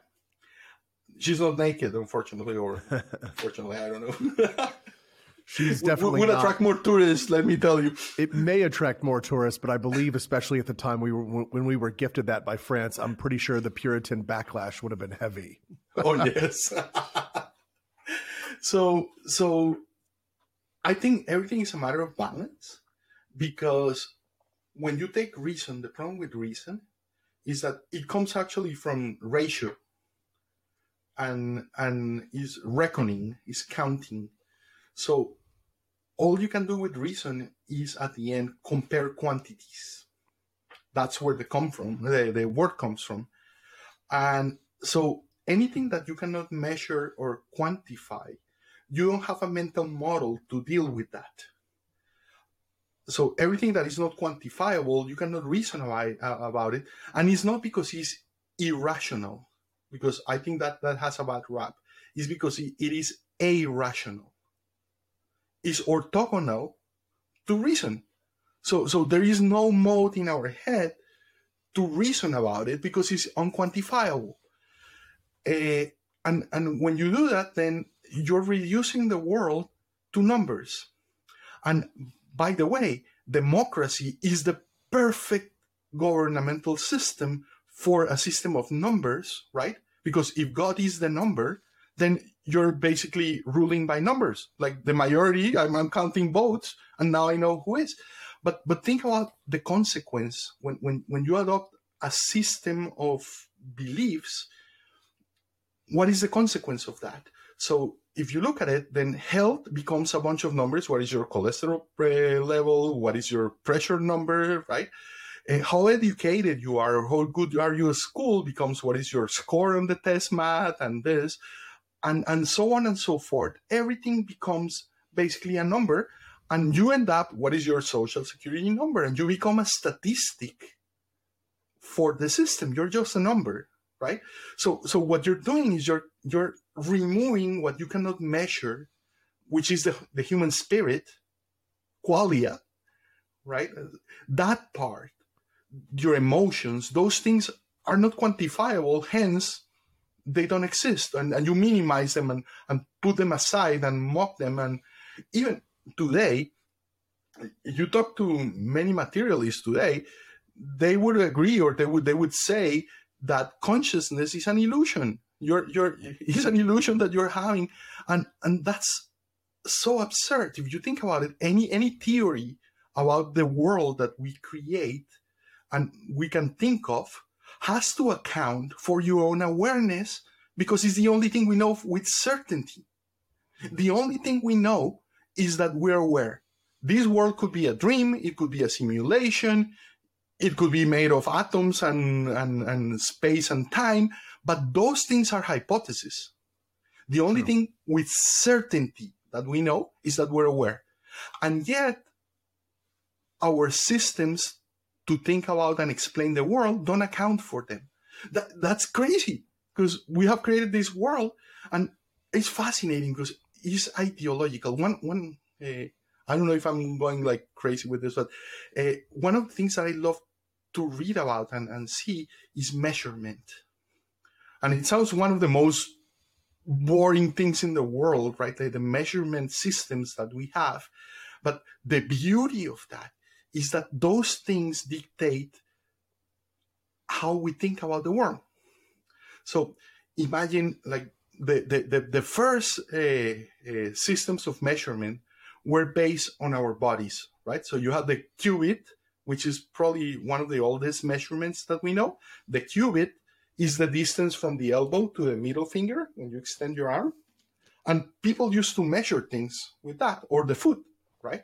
she's not naked, unfortunately, or fortunately, I don't know. She's definitely would attract more tourists, let me tell you. It may attract more tourists, but I believe, especially at the time we were when we were gifted that by France, I'm pretty sure the Puritan backlash would have been heavy. Oh yes. so so I think everything is a matter of balance, because when you take reason, the problem with reason is that it comes actually from ratio and and is reckoning, is counting. So all you can do with reason is, at the end, compare quantities. That's where they come from, the, the word comes from. And so anything that you cannot measure or quantify, you don't have a mental model to deal with that. So everything that is not quantifiable, you cannot reason about it. And it's not because it's irrational, because I think that that has a bad rap. It's because it is irrational. It's orthogonal to reason. So, so there is no mode in our head to reason about it because it's unquantifiable. Uh, and, and when you do that, then you're reducing the world to numbers. And by the way, democracy is the perfect governmental system for a system of numbers, right? Because if God is the number, then you're basically ruling by numbers. Like the majority, I'm, I'm counting votes, and now I know who is. But but think about the consequence when, when, when you adopt a system of beliefs. What is the consequence of that? So if you look at it, then health becomes a bunch of numbers. What is your cholesterol level? What is your pressure number, right? And how educated you are, or how good are you at school becomes what is your score on the test math and this, and, and so on and so forth. Everything becomes basically a number, and you end up, what is your social security number? And you become a statistic for the system. You're just a number, right? So so what you're doing is you're you're removing what you cannot measure, which is the, the human spirit, qualia, right? That part, your emotions, those things are not quantifiable, hence they don't exist. And, and you minimize them and, and put them aside and mock them. And even today, you talk to many materialists today, they would agree or they would they would say that consciousness is an illusion. You're, you're, it's an illusion that you're having, and and that's so absurd. If you think about it, any any theory about the world that we create and we can think of has to account for your own awareness, because it's the only thing we know with certainty. The only thing we know is that we're aware. This world could be a dream, it could be a simulation, it could be made of atoms and, and, and space and time, but those things are hypotheses. The only True. Thing with certainty that we know is that we're aware. And yet, our systems to think about and explain the world don't account for them. That, that's crazy, because we have created this world, and it's fascinating because it's ideological. One, one uh, I don't know if I'm going like crazy with this, but uh, one of the things that I love to read about and, and see is measurement. And it sounds one of the most boring things in the world, right? The, the measurement systems that we have. But the beauty of that is that those things dictate how we think about the world. So imagine like the, the, the, the first uh, uh, systems of measurement were based on our bodies, right? So you have the cubit, which is probably one of the oldest measurements that we know. The cubit is the distance from the elbow to the middle finger when you extend your arm. And people used to measure things with that, or the foot, right?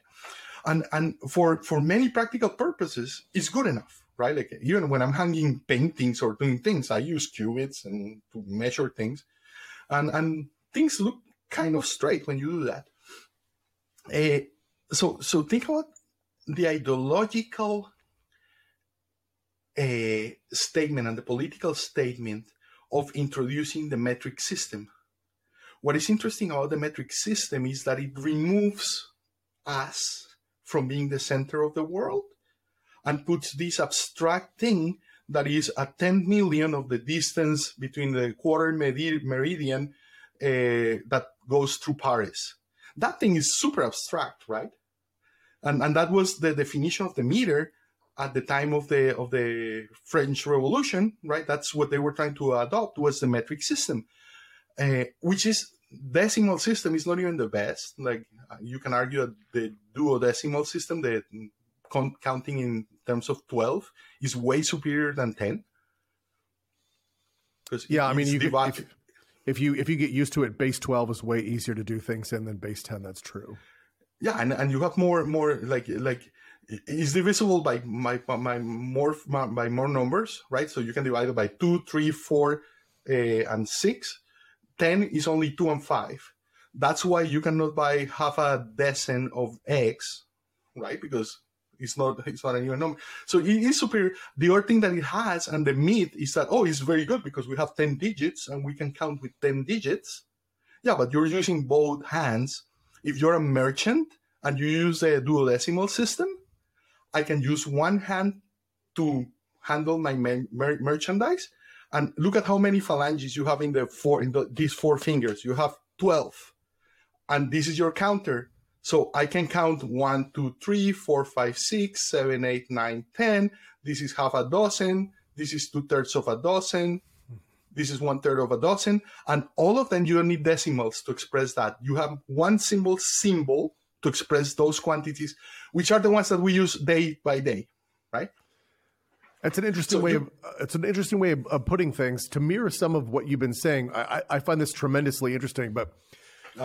And and for, for many practical purposes, it's good enough, right? Like even when I'm hanging paintings or doing things, I use cubits and to measure things. And, and things look kind of straight when you do that. Uh, so, so think about the ideological uh, statement and the political statement of introducing the metric system. What is interesting about the metric system is that it removes us from being the center of the world and puts this abstract thing that is a ten million of the distance between the quarter meridian uh, that goes through Paris. That thing is super abstract, right? And and that was the definition of the meter at the time of the of the French Revolution, right? That's what they were trying to adopt, was the metric system, uh, which is decimal system is not even the best. Like you can argue that the duodecimal system, the con- counting in terms of twelve, is way superior than ten. Because yeah, I mean you divide. Could, If you if you get used to it, base twelve is way easier to do things in than base ten. That's true. Yeah, and, and you got more more like like it's divisible by my my more my, by more numbers, right? So you can divide it by two, three, four, uh, and six. Ten is only two and five. That's why you cannot buy half a dozen of eggs, right? Because it's not it's not an even number. So it is superior. The other thing that it has, and the myth is that, oh, it's very good because we have ten digits and we can count with ten digits. Yeah, but you're using both hands. If you're a merchant and you use a duodecimal system, I can use one hand to handle my mer- mer- merchandise. And look at how many phalanges you have in the four in the, these four fingers. You have twelve, and this is your counter. So I can count one, two, three, four, five, six, seven, eight, nine, ten. This is half a dozen. This is two thirds of a dozen. This is one third of a dozen. And all of them, you don't need decimals to express that. You have one symbol symbol to express those quantities, which are the ones that we use day by day, right? It's an interesting so way of it's an interesting way of, of putting things to mirror some of what you've been saying. I, I find this tremendously interesting. But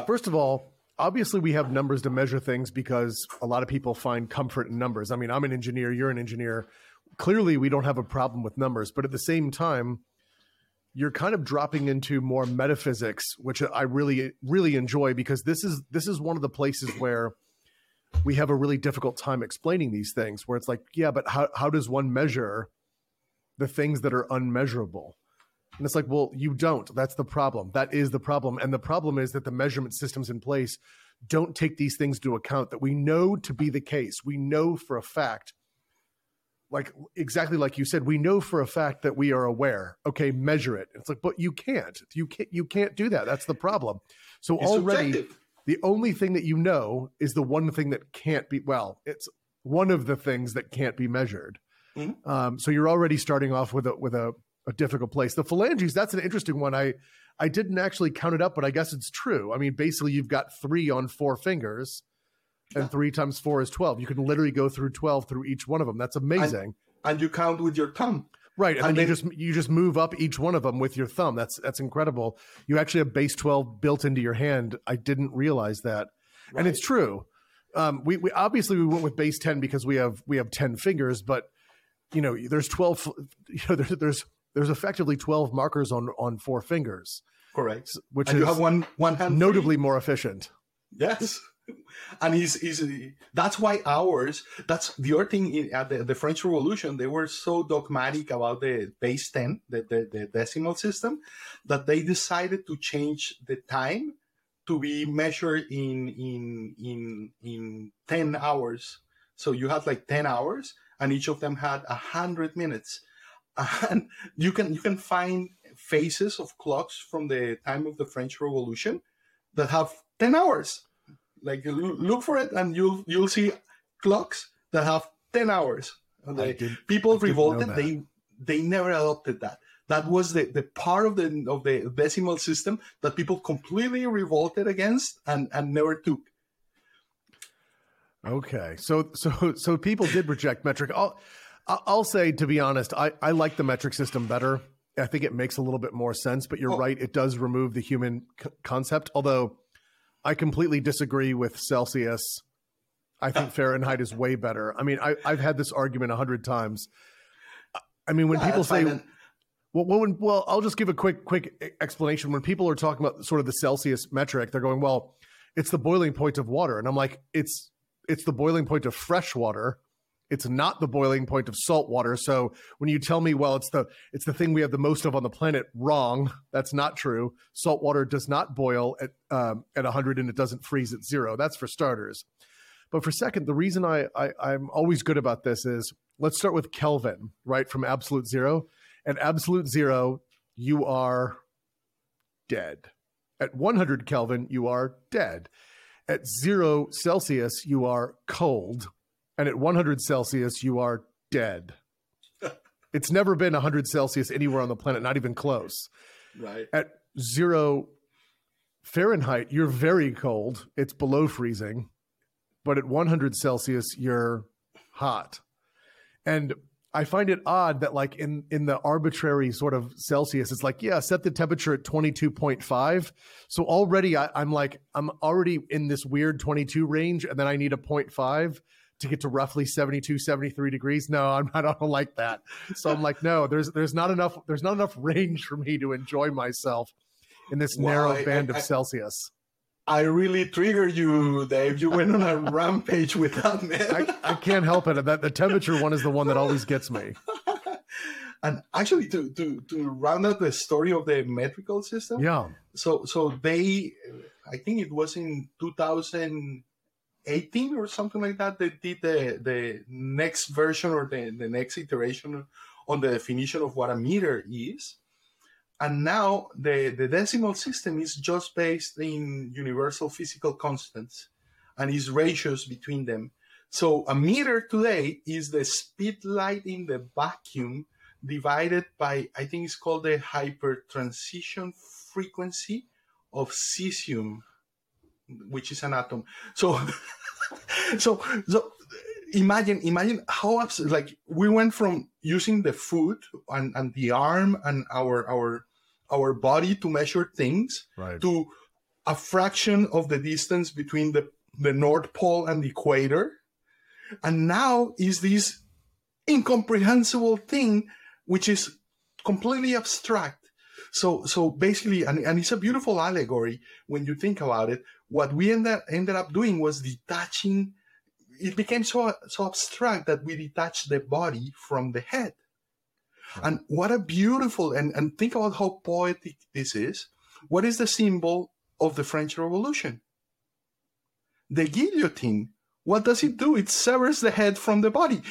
first of all, obviously we have numbers to measure things because a lot of people find comfort in numbers. I mean, I'm an engineer, you're an engineer. Clearly, we don't have a problem with numbers. But at the same time, you're kind of dropping into more metaphysics, which I really, really enjoy because this is this is one of the places where we have a really difficult time explaining these things where it's like, yeah, but how, how does one measure the things that are unmeasurable? And it's like, well, you don't. That's the problem. That is the problem. And the problem is that the measurement systems in place don't take these things into account that we know to be the case. We know for a fact, like exactly like you said, we know for a fact that we are aware. Okay, measure it. It's like, but you can't. You can't, you can't do that. That's the problem. So it's already... Subjective. The only thing that you know is the one thing that can't be, well, it's one of the things that can't be measured. Mm-hmm. Um, so you're already starting off with a with a, a difficult place. The phalanges, that's an interesting one. I, I didn't actually count it up, but I guess it's true. I mean, basically you've got three on four fingers and yeah. three times four is twelve. You can literally go through twelve through each one of them. That's amazing. And, and you count with your thumb. Right. And, and then, then you just you just move up each one of them with your thumb. That's that's incredible. You actually have base twelve built into your hand. I didn't realize that. Right. And it's true. Um, we, we obviously we went with base ten because we have we have ten fingers, but you know, there's twelve you know there, there's there's effectively twelve markers on, on four fingers. Correct. Which and is you have one, one hand notably free. More efficient. Yes. And he's, he's, that's why ours, that's the other thing in, at the, the French Revolution, they were so dogmatic about the base ten, the, the, the decimal system, that they decided to change the time to be measured in, in, in, in ten hours. So you had like ten hours and each of them had a hundred minutes. And you can, you can find phases of clocks from the time of the French Revolution that have ten hours. Like look for it, and you'll you'll see clocks that have ten hours. They, did, people revolted. They they never adopted that. That was the, the part of the of the decimal system that people completely revolted against and, and never took. Okay, so so so people did reject metric. I'll I'll say to be honest, I, I like the metric system better. I think it makes a little bit more sense. But you're oh. right; it does remove the human c- concept, although. I completely disagree with Celsius. I think Fahrenheit is way better. I mean, I, I've had this argument a hundred times. I mean, when yeah, people say, well, well, when, well, I'll just give a quick, quick explanation. When people are talking about sort of the Celsius metric, they're going, well, it's the boiling point of water. And I'm like, it's, it's the boiling point of fresh water. It's not the boiling point of salt water. So when you tell me, well, it's the it's the thing we have the most of on the planet, wrong. That's not true. Salt water does not boil at um, at one hundred and it doesn't freeze at zero. That's for starters. But for second, the reason I, I, I'm always good about this is let's start with Kelvin, right, from absolute zero. At absolute zero, you are dead. At one hundred Kelvin, you are dead. At zero Celsius, you are cold. And at one hundred Celsius, you are dead. It's never been one hundred Celsius anywhere on the planet, not even close. Right. At zero Fahrenheit, you're very cold. It's below freezing. But at one hundred Celsius, you're hot. And I find it odd that like in, in the arbitrary sort of Celsius, it's like, yeah, set the temperature at twenty-two point five. So already I, I'm like, I'm already in this weird twenty-two range, and then I need a point five to get to roughly seventy-two, seventy-three degrees. No, I'm not, I don't like that. So I'm like, no, there's, there's not enough, there's not enough range for me to enjoy myself in this well, narrow I, band I, of I, Celsius. I really triggered you, Dave. You went on a rampage with that, man. I, I can't help it. That the temperature one is the one that always gets me. And actually, to to to round out the story of the metrical system. Yeah. So so they, I think it was in two thousand eighteen or something like that, they did the the next version or the, the next iteration on the definition of what a meter is. And now the, the decimal system is just based in universal physical constants and is ratios between them. So a meter today is the speed light in the vacuum divided by, I think it's called the hypertransition frequency of cesium, which is an atom. So, so, so imagine, imagine how absurd, like we went from using the foot and, and the arm and our, our, our body to measure things, right, to a fraction of the distance between the, the North Pole and the equator. And now is this incomprehensible thing, which is completely abstract. So, so basically, and, and it's a beautiful allegory when you think about it. What we ended, ended up doing was detaching. It became so, so abstract that we detached the body from the head. And what a beautiful, and, and think about how poetic this is. What is the symbol of the French Revolution? The guillotine. What does it do? It severs the head from the body.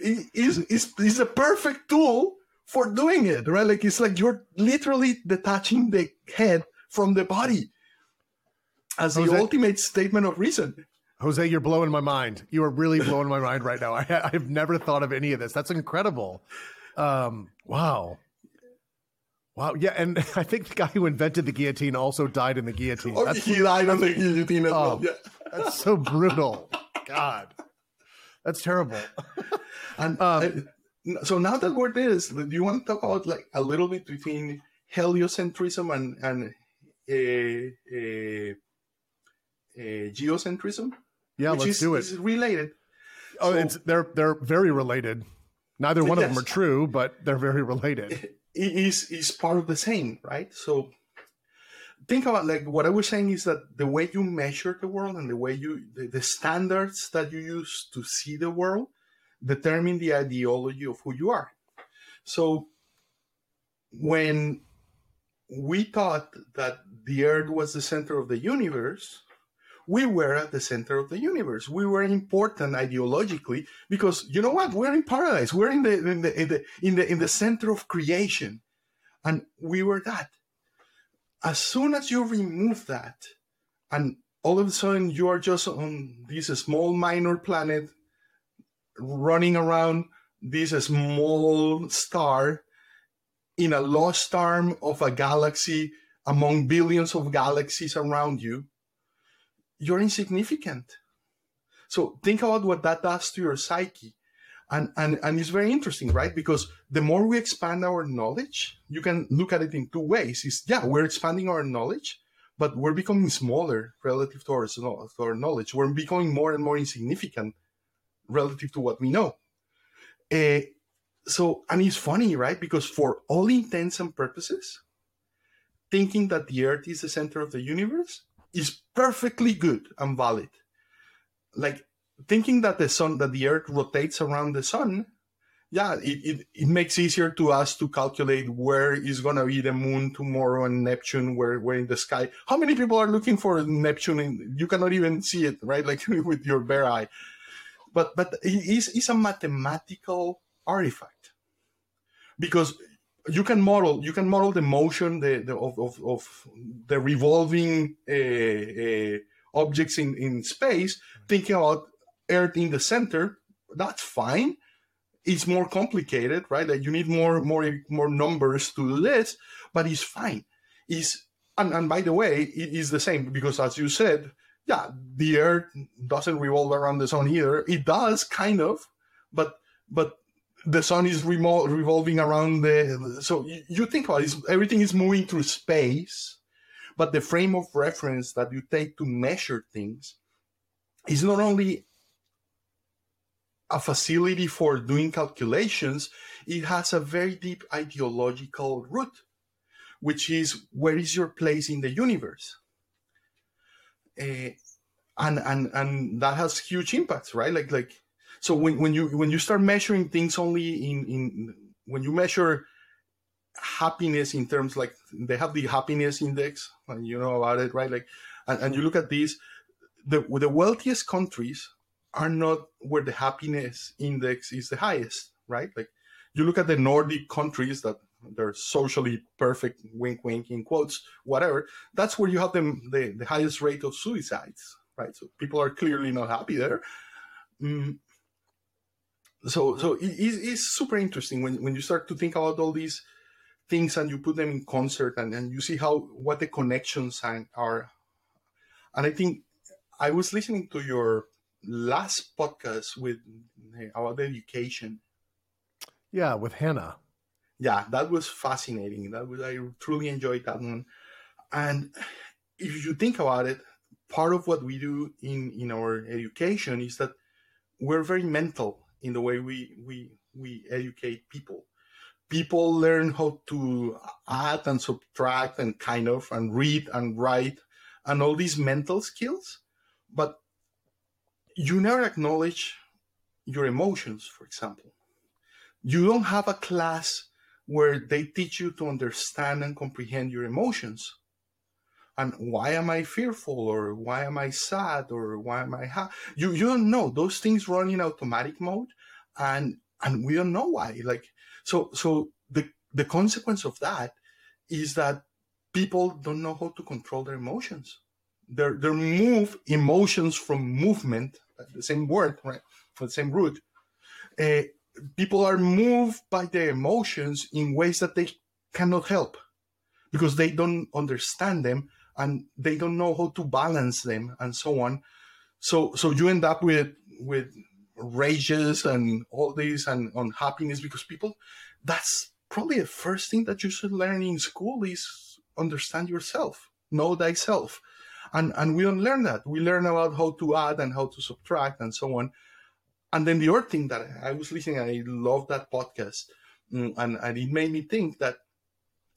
It is, it's, it's a perfect tool for doing it, right? Like, it's like you're literally detaching the head from the body as the ultimate statement of reason. Jose, you're blowing my mind. You are really blowing my mind right now. I, I've never thought of any of this. That's incredible. Um, wow. Wow. Yeah. And I think the guy who invented the guillotine also died in the guillotine. Oh, that's, he died on the guillotine as oh, well. Yeah. That's so brutal. God. That's terrible. And um, I, so now that we're this, do you want to talk about like a little bit between heliocentrism and, and uh, uh, uh, geocentrism? Yeah, Which let's is, do it. Is related. Oh, so, it's, they're they're very related. Neither one yes. of them are true, but they're very related. It is is part of the same, right? So think about like what I was saying is that the way you measure the world and the way you the, the standards that you use to see the world determine the ideology of who you are. So when we thought that the Earth was the center of the universe, we were at the center of the universe. We were important ideologically because you know what? We're in paradise. We're in the in the in the in the, in the center of creation, and we were that. As soon as you remove that, and all of a sudden you are just on this small minor planet, running around this small star, in a lost arm of a galaxy among billions of galaxies around you. You're insignificant. So think about what that does to your psyche. And, and, and it's very interesting, right? Because the more we expand our knowledge, you can look at it in two ways. It's, yeah, we're expanding our knowledge, but we're becoming smaller relative to our, to our knowledge. We're becoming more and more insignificant relative to what we know. Uh, so, and it's funny, right? Because for all intents and purposes, thinking that the Earth is the center of the universe is perfectly good and valid. Like thinking that the sun, that the Earth rotates around the sun, yeah, it, it, it makes easier to us to calculate where is going to be the moon tomorrow and Neptune, where we're in the sky. How many people are looking for Neptune? And you cannot even see it, right? Like with your bare eye. But but it is, it's a mathematical artifact because you can model, you can model the motion the, the, of, of, of the revolving uh, uh, objects in, in space, thinking about Earth in the center. That's fine. It's more complicated, right? Like you need more, more, more numbers to do this, but it's fine. It's, and, and by the way, it is the same because as you said, yeah, the Earth doesn't revolve around the sun either. It does kind of, but, but the sun is remo- revolving around the, so you think about it, everything is moving through space, but the frame of reference that you take to measure things is not only a facility for doing calculations, it has a very deep ideological root, which is where is your place in the universe? Uh, and, and, and that has huge impacts, right? Like, like, so when, when you, when you start measuring things only in, in, when you measure happiness in terms like they have the happiness index, and you know about it, right? Like, and, and you look at these, the, the wealthiest countries are not where the happiness index is the highest, right? Like you look at the Nordic countries that they're socially perfect, wink, wink, in quotes, whatever. That's where you have them, the, the highest rate of suicides, right? So people are clearly not happy there. Mm. So, so it, it's super interesting when, when you start to think about all these things and you put them in concert and, and you see how, what the connections are. And I think I was listening to your last podcast with about education. Yeah, with Hannah. Yeah, that was fascinating. That was, I truly enjoyed that one. And if you think about it, part of what we do in, in our education is that we're very mental in the way we, we, we educate people. People learn how to add and subtract and kind of, and read and write and all these mental skills, but you never acknowledge your emotions, for example. You don't have a class where they teach you to understand and comprehend your emotions. And why am I fearful, or why am I sad, or why am I happy? You, you don't know. Those things run in automatic mode, and and we don't know why. Like so so the, the consequence of that is that people don't know how to control their emotions. They're, they're move emotions from movement, the same word, right? For the same root. Uh, people are moved by their emotions in ways that they cannot help because they don't understand them and they don't know how to balance them and so on. So, so you end up with, with rages and all this and unhappiness because people, that's probably the first thing that you should learn in school is understand yourself, know thyself. And and we don't learn that. We learn about how to add and how to subtract and so on. And then the other thing that I was listening, and I love that podcast, and, and it made me think that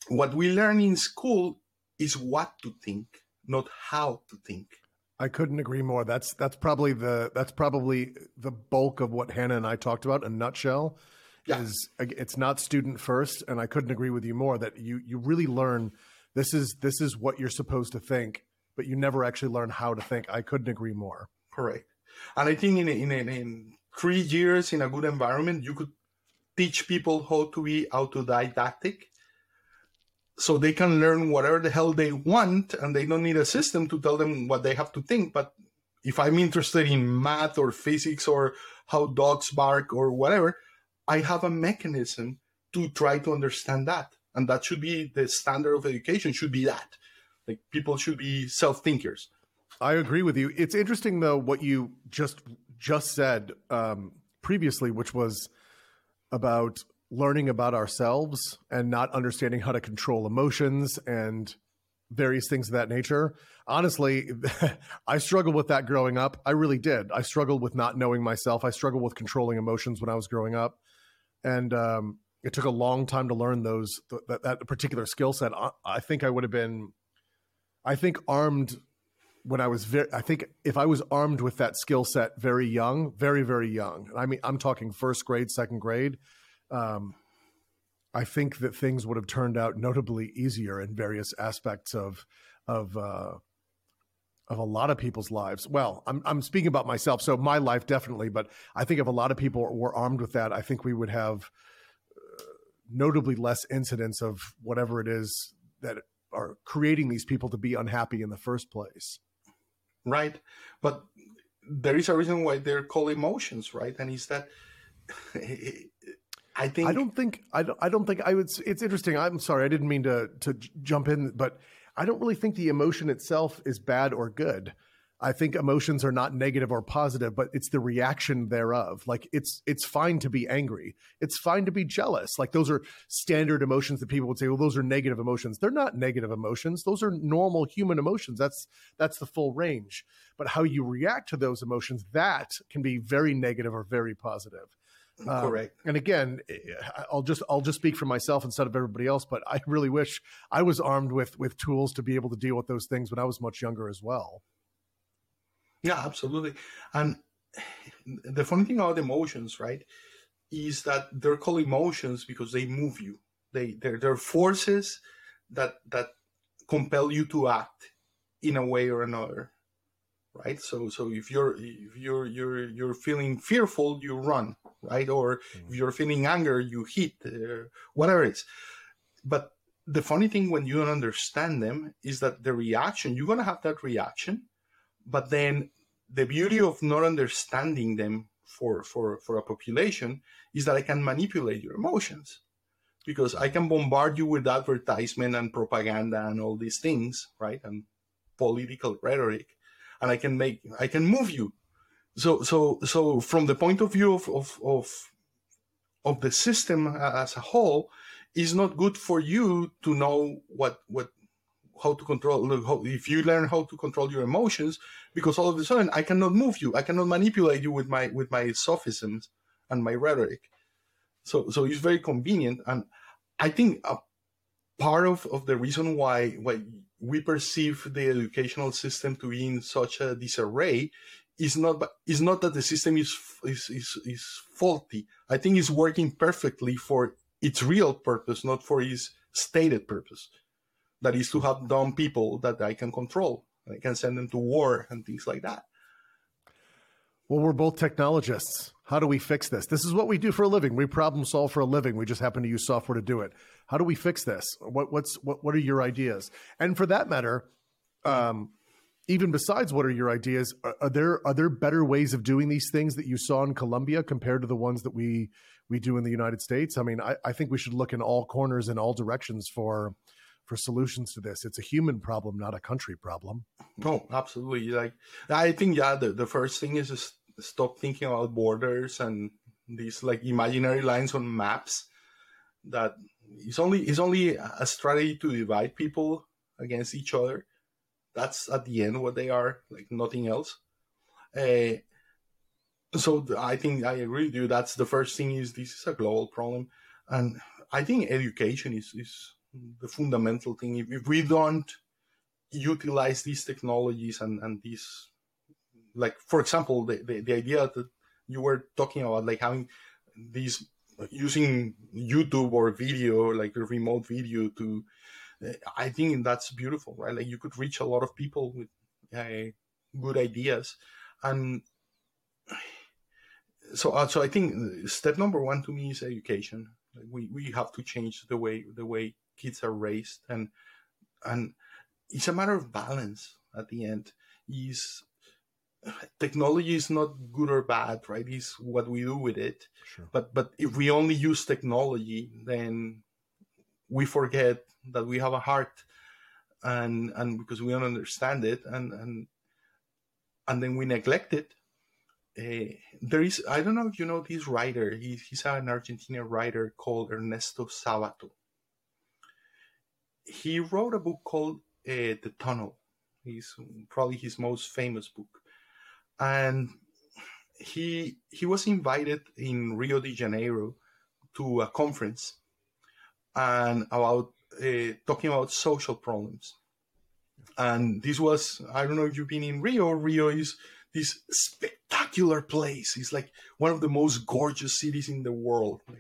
what we learn in school is what to think, not how to think. I couldn't agree more. That's that's probably the that's probably the bulk of what Hannah and I talked about. In a nutshell, yeah. is it's not student first, and I couldn't agree with you more. That you you really learn this is this is what you're supposed to think, but you never actually learn how to think. I couldn't agree more. Correct. And I think in, in, in three years in a good environment, you could teach people how to be autodidactic so they can learn whatever the hell they want and they don't need a system to tell them what they have to think. But if I'm interested in math or physics or how dogs bark or whatever, I have a mechanism to try to understand that. And that should be the standard of education, should be that. Like people should be self-thinkers. I agree with you. It's interesting though what you just just said um, previously, which was about learning about ourselves and not understanding how to control emotions and various things of that nature. Honestly, I struggled with that growing up. I really did. I struggled with not knowing myself. I struggled with controlling emotions when I was growing up, and um, it took a long time to learn those th- that, that particular skill set. I, I think I would have been. I think armed when I was very, I think if I was armed with that skill set very young, very, very young, I mean, I'm talking first grade, second grade. Um, I think that things would have turned out notably easier in various aspects of, of, uh, of a lot of people's lives. Well, I'm, I'm speaking about myself. So my life definitely, but I think if a lot of people were armed with that, I think we would have uh, notably less incidents of whatever it is that are creating these people to be unhappy in the first place. Right. But there is a reason why they're called emotions, right? And is that, I think, I don't think, I don't, I don't think I would, it's interesting. I'm sorry. I didn't mean to, to jump in, but I don't really think the emotion itself is bad or good. I think emotions are not negative or positive, but it's the reaction thereof. Like it's it's fine to be angry. It's fine to be jealous. Like those are standard emotions that people would say, well, those are negative emotions. They're not negative emotions. Those are normal human emotions. That's that's the full range. But how you react to those emotions, that can be very negative or very positive. Um, Correct. And again, I'll just I'll just speak for myself instead of everybody else. But I really wish I was armed with with tools to be able to deal with those things when I was much younger as well. Yeah, absolutely. And the funny thing about emotions, right, is that they're called emotions because they move you. They, they're, they're forces that that compel you to act in a way or another, right? So so if you're if you're you're you're feeling fearful, you run, right? Or mm-hmm. if you're feeling anger, you hit, uh, whatever it is. But the funny thing when you don't understand them is that the reaction, you're gonna have that reaction. But then the beauty of not understanding them for, for, for a population is that I can manipulate your emotions because I can bombard you with advertisement and propaganda and all these things, right? And political rhetoric, and I can make, I can move you. So, so, so from the point of view of, of, of, of the system as a whole, it's not good for you to know what, what, how to control, if you learn how to control your emotions, because all of a sudden I cannot move you. I cannot manipulate you with my, with my sophisms and my rhetoric. So, so it's very convenient. And I think a part of, of the reason why, why we perceive the educational system to be in such a disarray is not, is not that the system is, is, is, is faulty. I think it's working perfectly for its real purpose, not for its stated purpose. That is to have dumb people that I can control. I can send them to war and things like that. Well, we're both technologists. How do we fix this? This is what we do for a living. We problem solve for a living. We just happen to use software to do it. How do we fix this? What, what's, what, what are your ideas? And for that matter, um, even besides what are your ideas, are, are there are there better ways of doing these things that you saw in Colombia compared to the ones that we, we do in the United States? I mean, I, I think we should look in all corners and all directions for... for solutions to this. It's a human problem, not a country problem. No, absolutely. Like I think, yeah, the, the first thing is just stop thinking about borders and these like imaginary lines on maps. That it's only it's only a strategy to divide people against each other. That's at the end what they are, like nothing else. Uh, so I think I agree with you. That's the first thing is this is a global problem, and I think education is is. The fundamental thing. If, if we don't utilize these technologies and, and these, like, for example, the, the, the idea that you were talking about, like having these, using YouTube or video, like a remote video to, I think that's beautiful, right? Like you could reach a lot of people with uh, good ideas. And so, uh, so I think step number one to me is education. Like we, we have to change the way, the way, kids are raised, and and it's a matter of balance at the end. Is technology is not good or bad, right? It's what we do with it. Sure. But but if we only use technology, then we forget that we have a heart, and and because we don't understand it, and and and then we neglect it. Uh, there is I don't know if you know this writer. He, he's an Argentinian writer called Ernesto Sabato. He wrote a book called uh, The Tunnel. It's probably his most famous book. And he he was invited in Rio de Janeiro to a conference and about uh, talking about social problems. And this was, I don't know if you've been in Rio. Rio is this spectacular place. It's like one of the most gorgeous cities in the world. Yeah.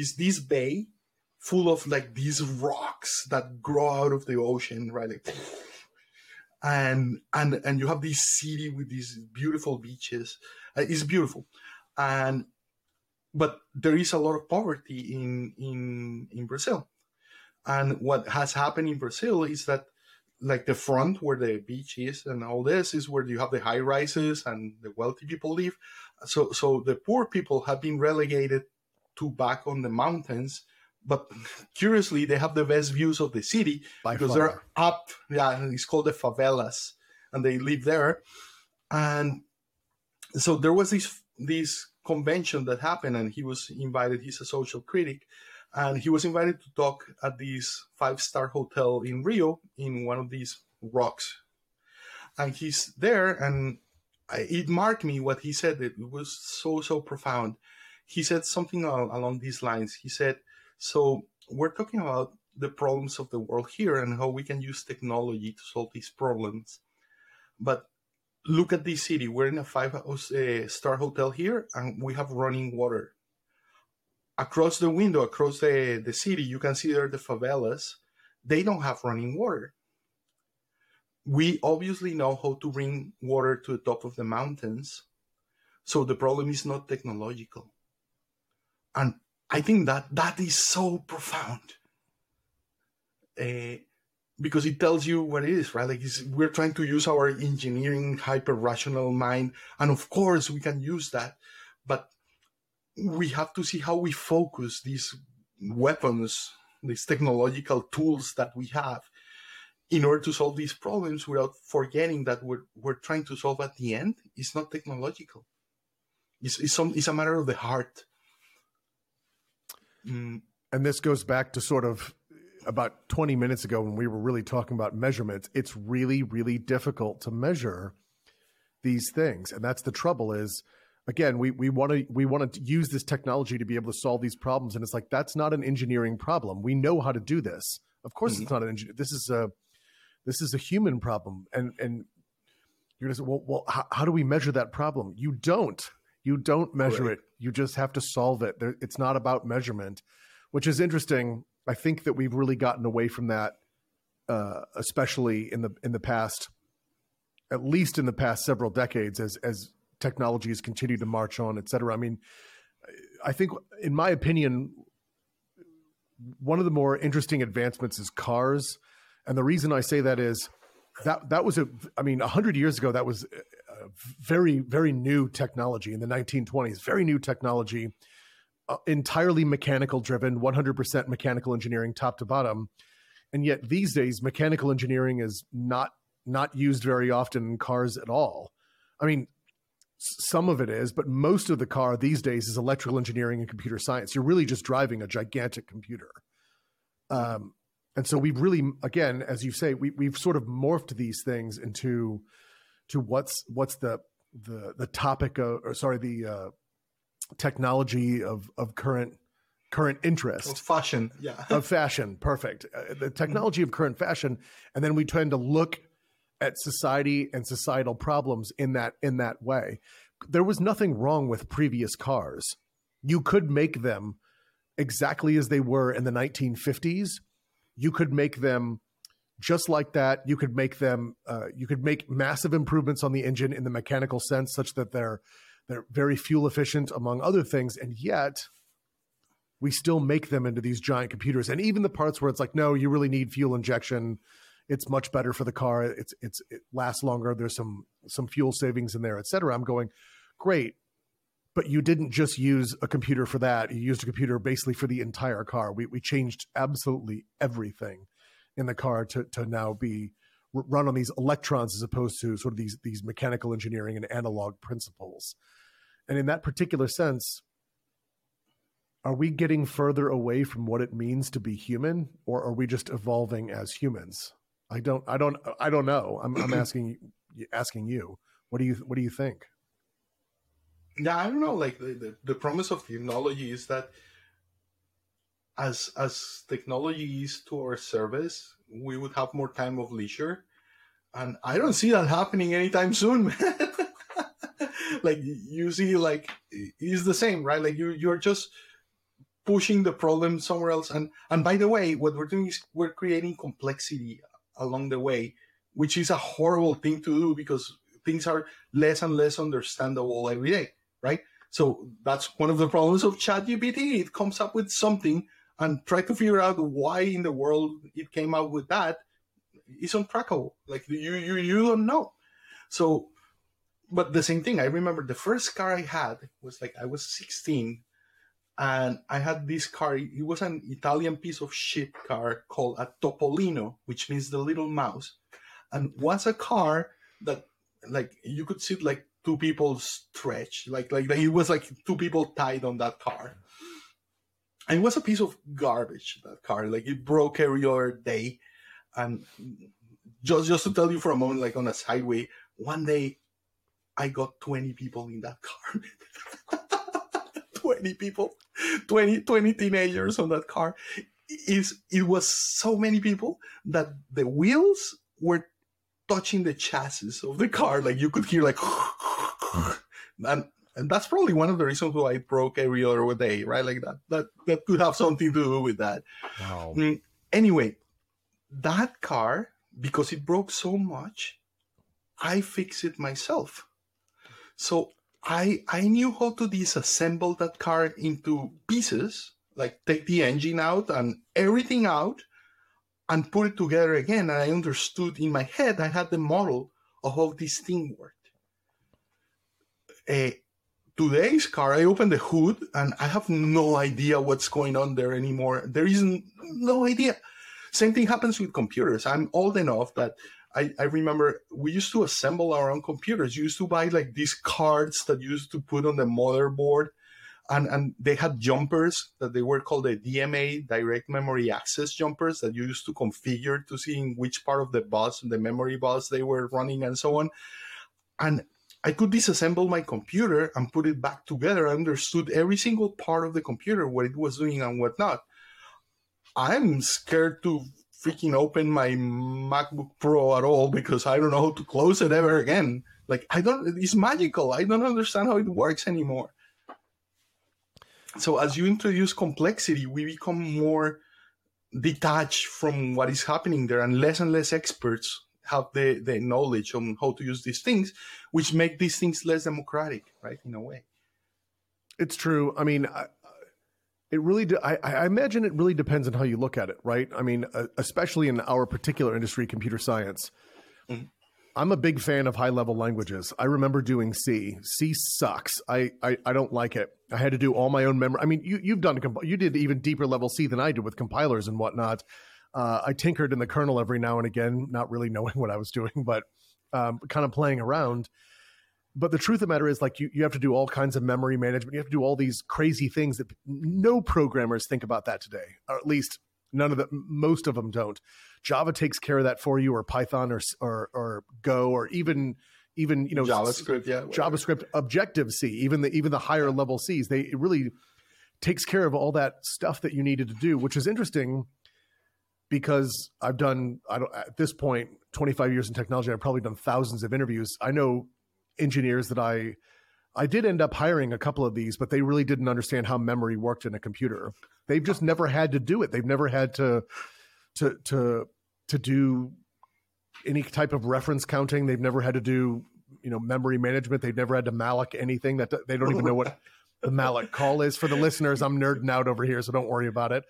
It's this bay full of like these rocks that grow out of the ocean, right? Like, and and and you have this city with these beautiful beaches. Uh, it's beautiful, and but there is a lot of poverty in in in Brazil. And what has happened in Brazil is that, like the front where the beach is and all this is where you have the high rises and the wealthy people live. So so the poor people have been relegated to back on the mountains. But curiously, they have the best views of the city by because far. They're up. Yeah, it's called the favelas. and they live there. And so there was this this convention that happened, and he was invited. He's a social critic, and he was invited to talk at this five-star hotel in Rio in one of these rocks. And he's there, and I, it marked me what he said. It was so, so profound. He said something along these lines. He said, so we're talking about the problems of the world here and how we can use technology to solve these problems. But look at this city. We're in a five-star hotel here, and we have running water. Across the window, across the, the city, you can see there the favelas. They don't have running water. We obviously know how to bring water to the top of the mountains. So the problem is not technological. And I think that that is so profound. Uh, because it tells you what it is, right? Like it's, we're trying to use our engineering, hyper-rational mind. And of course, we can use that. But we have to see how we focus these weapons, these technological tools that we have, in order to solve these problems without forgetting that what we're trying to solve at the end is not technological. It's, it's, some, it's a matter of the heart. Mm. And this goes back to sort of about twenty minutes ago when we were really talking about measurements. It's really, really difficult to measure these things. And that's the trouble is, again, we we want to we want to use this technology to be able to solve these problems. And it's like, that's not an engineering problem. We know how to do this. Of course, mm-hmm. It's not an engineer. This is a This is a human problem. And and you're going to say, well, well how, how do we measure that problem? You don't. You don't measure right. it. You just have to solve it. There, it's not about measurement, which is interesting. I think that we've really gotten away from that, uh, especially in the in the past, at least in the past several decades, as as technology has continued to march on, et cetera. I mean, I think, in my opinion, one of the more interesting advancements is cars. And the reason I say that is that that was a, I mean, one hundred years ago, that was a very, very new technology in the nineteen twenties, very new technology, uh, entirely mechanical driven, one hundred percent mechanical engineering, top to bottom. And yet these days, mechanical engineering is not, not used very often in cars at all. I mean, some of it is, but most of the car these days is electrical engineering and computer science. You're really just driving a gigantic computer. Um, And so we've really, again, as you say, we, we've sort of morphed these things into to what's what's the the the topic of, or sorry, the uh, technology of of current current interest. Of fashion, yeah. Of fashion, perfect. Uh, the technology of current fashion, and then we tend to look at society and societal problems in that in that way. There was nothing wrong with previous cars. You could make them exactly as they were in the nineteen fifties. You could make them just like that. You could make them. Uh, you could make massive improvements on the engine in the mechanical sense, such that they're they're very fuel efficient, among other things. And yet, we still make them into these giant computers. And even the parts where it's like, no, you really need fuel injection. It's much better for the car. It's it's it lasts longer. There's some some fuel savings in there, et cetera. I'm going, great, but you didn't just use a computer for that. You used a computer basically for the entire car. We we changed absolutely everything in the car to, to now be run on these electrons as opposed to sort of these, these mechanical engineering and analog principles. And in that particular sense, are we getting further away from what it means to be human, or are we just evolving as humans? I don't, I don't, I don't know. I'm, I'm asking, asking you, what do you, what do you think? Yeah, I don't know. Like the, the, the promise of technology is that as as technology is to our service, we would have more time of leisure, and I don't see that happening anytime soon, man. Like you see, like it's the same, right? Like you you're just pushing the problem somewhere else, and and by the way, what we're doing is we're creating complexity along the way, which is a horrible thing to do because things are less and less understandable every day. Right? So that's one of the problems of ChatGPT. It comes up with something and try to figure out why in the world it came up with that. It's untrackable. Like you, you, you don't know. So, but the same thing, I remember the first car I had was like, I was sixteen and I had this car. It was an Italian piece of shit car called a Topolino, which means the little mouse. And was a car that, like, you could see like two people stretched, like, like, like it was like two people tied on that car. And it was a piece of garbage, that car. Like, it broke every other day. And just, just to tell you for a moment, like, on a side way, one day I got twenty people in that car. twenty people, twenty, twenty teenagers on that car. It, it was so many people that the wheels were touching the chassis of the car. Like, you could hear, like, and, and that's probably one of the reasons why it broke every other day, right? Like, that, that, that could have something to do with that. Wow. Anyway, that car, because it broke so much, I fixed it myself. So I, I knew how to disassemble that car into pieces, like take the engine out and everything out and put it together again. And I understood in my head, I had the model of how this thing worked. Uh, today's car, I opened the hood and I have no idea what's going on there anymore. There is no idea. Same thing happens with computers. I'm old enough that I, I remember we used to assemble our own computers. You used to buy like these cards that you used to put on the motherboard, and, and they had jumpers that they were called the D M A, direct memory access jumpers, that you used to configure to see in which part of the bus, the memory bus they were running and so on. And I could disassemble my computer and put it back together. I understood every single part of the computer, what it was doing and whatnot. I'm scared to freaking open my MacBook Pro at all because I don't know how to close it ever again. Like, I don't, it's magical. I don't understand how it works anymore. So as you introduce complexity, we become more detached from what is happening there, and less and less experts have the, the knowledge on how to use these things, which make these things less democratic, right? In a way. It's true. I mean, I, It really, de- I, I imagine it really depends on how you look at it, right? I mean, uh, especially in our particular industry, computer science. Mm-hmm. I'm a big fan of high-level languages. I remember doing C. C sucks. I, I, I don't like it. I had to do all my own memory. I mean, you you've done comp- you did even deeper level C than I did with compilers and whatnot. Uh, I tinkered in the kernel every now and again, not really knowing what I was doing, but um, kind of playing around. But the truth of the matter is, like, you, you have to do all kinds of memory management. You have to do all these crazy things that no programmers think about that today, or at least none of the, most of them don't. Java takes care of that for you, or Python, or or, or Go, or even even you know JavaScript, yeah, JavaScript, Objective C, even the even the higher level Cs. They it really takes care of all that stuff that you needed to do, which is interesting because I've done I don't at this point twenty-five years in technology. I've probably done thousands of interviews. I know engineers that I I did end up hiring a couple of these, but they really didn't understand how memory worked in a computer. They've just never had to do it. They've never had to to to to do any type of reference counting. They've never had to do, you know, memory management. They've never had to malloc anything. That they don't even know what the malloc call is. For the listeners, I'm nerding out over here, so don't worry about it.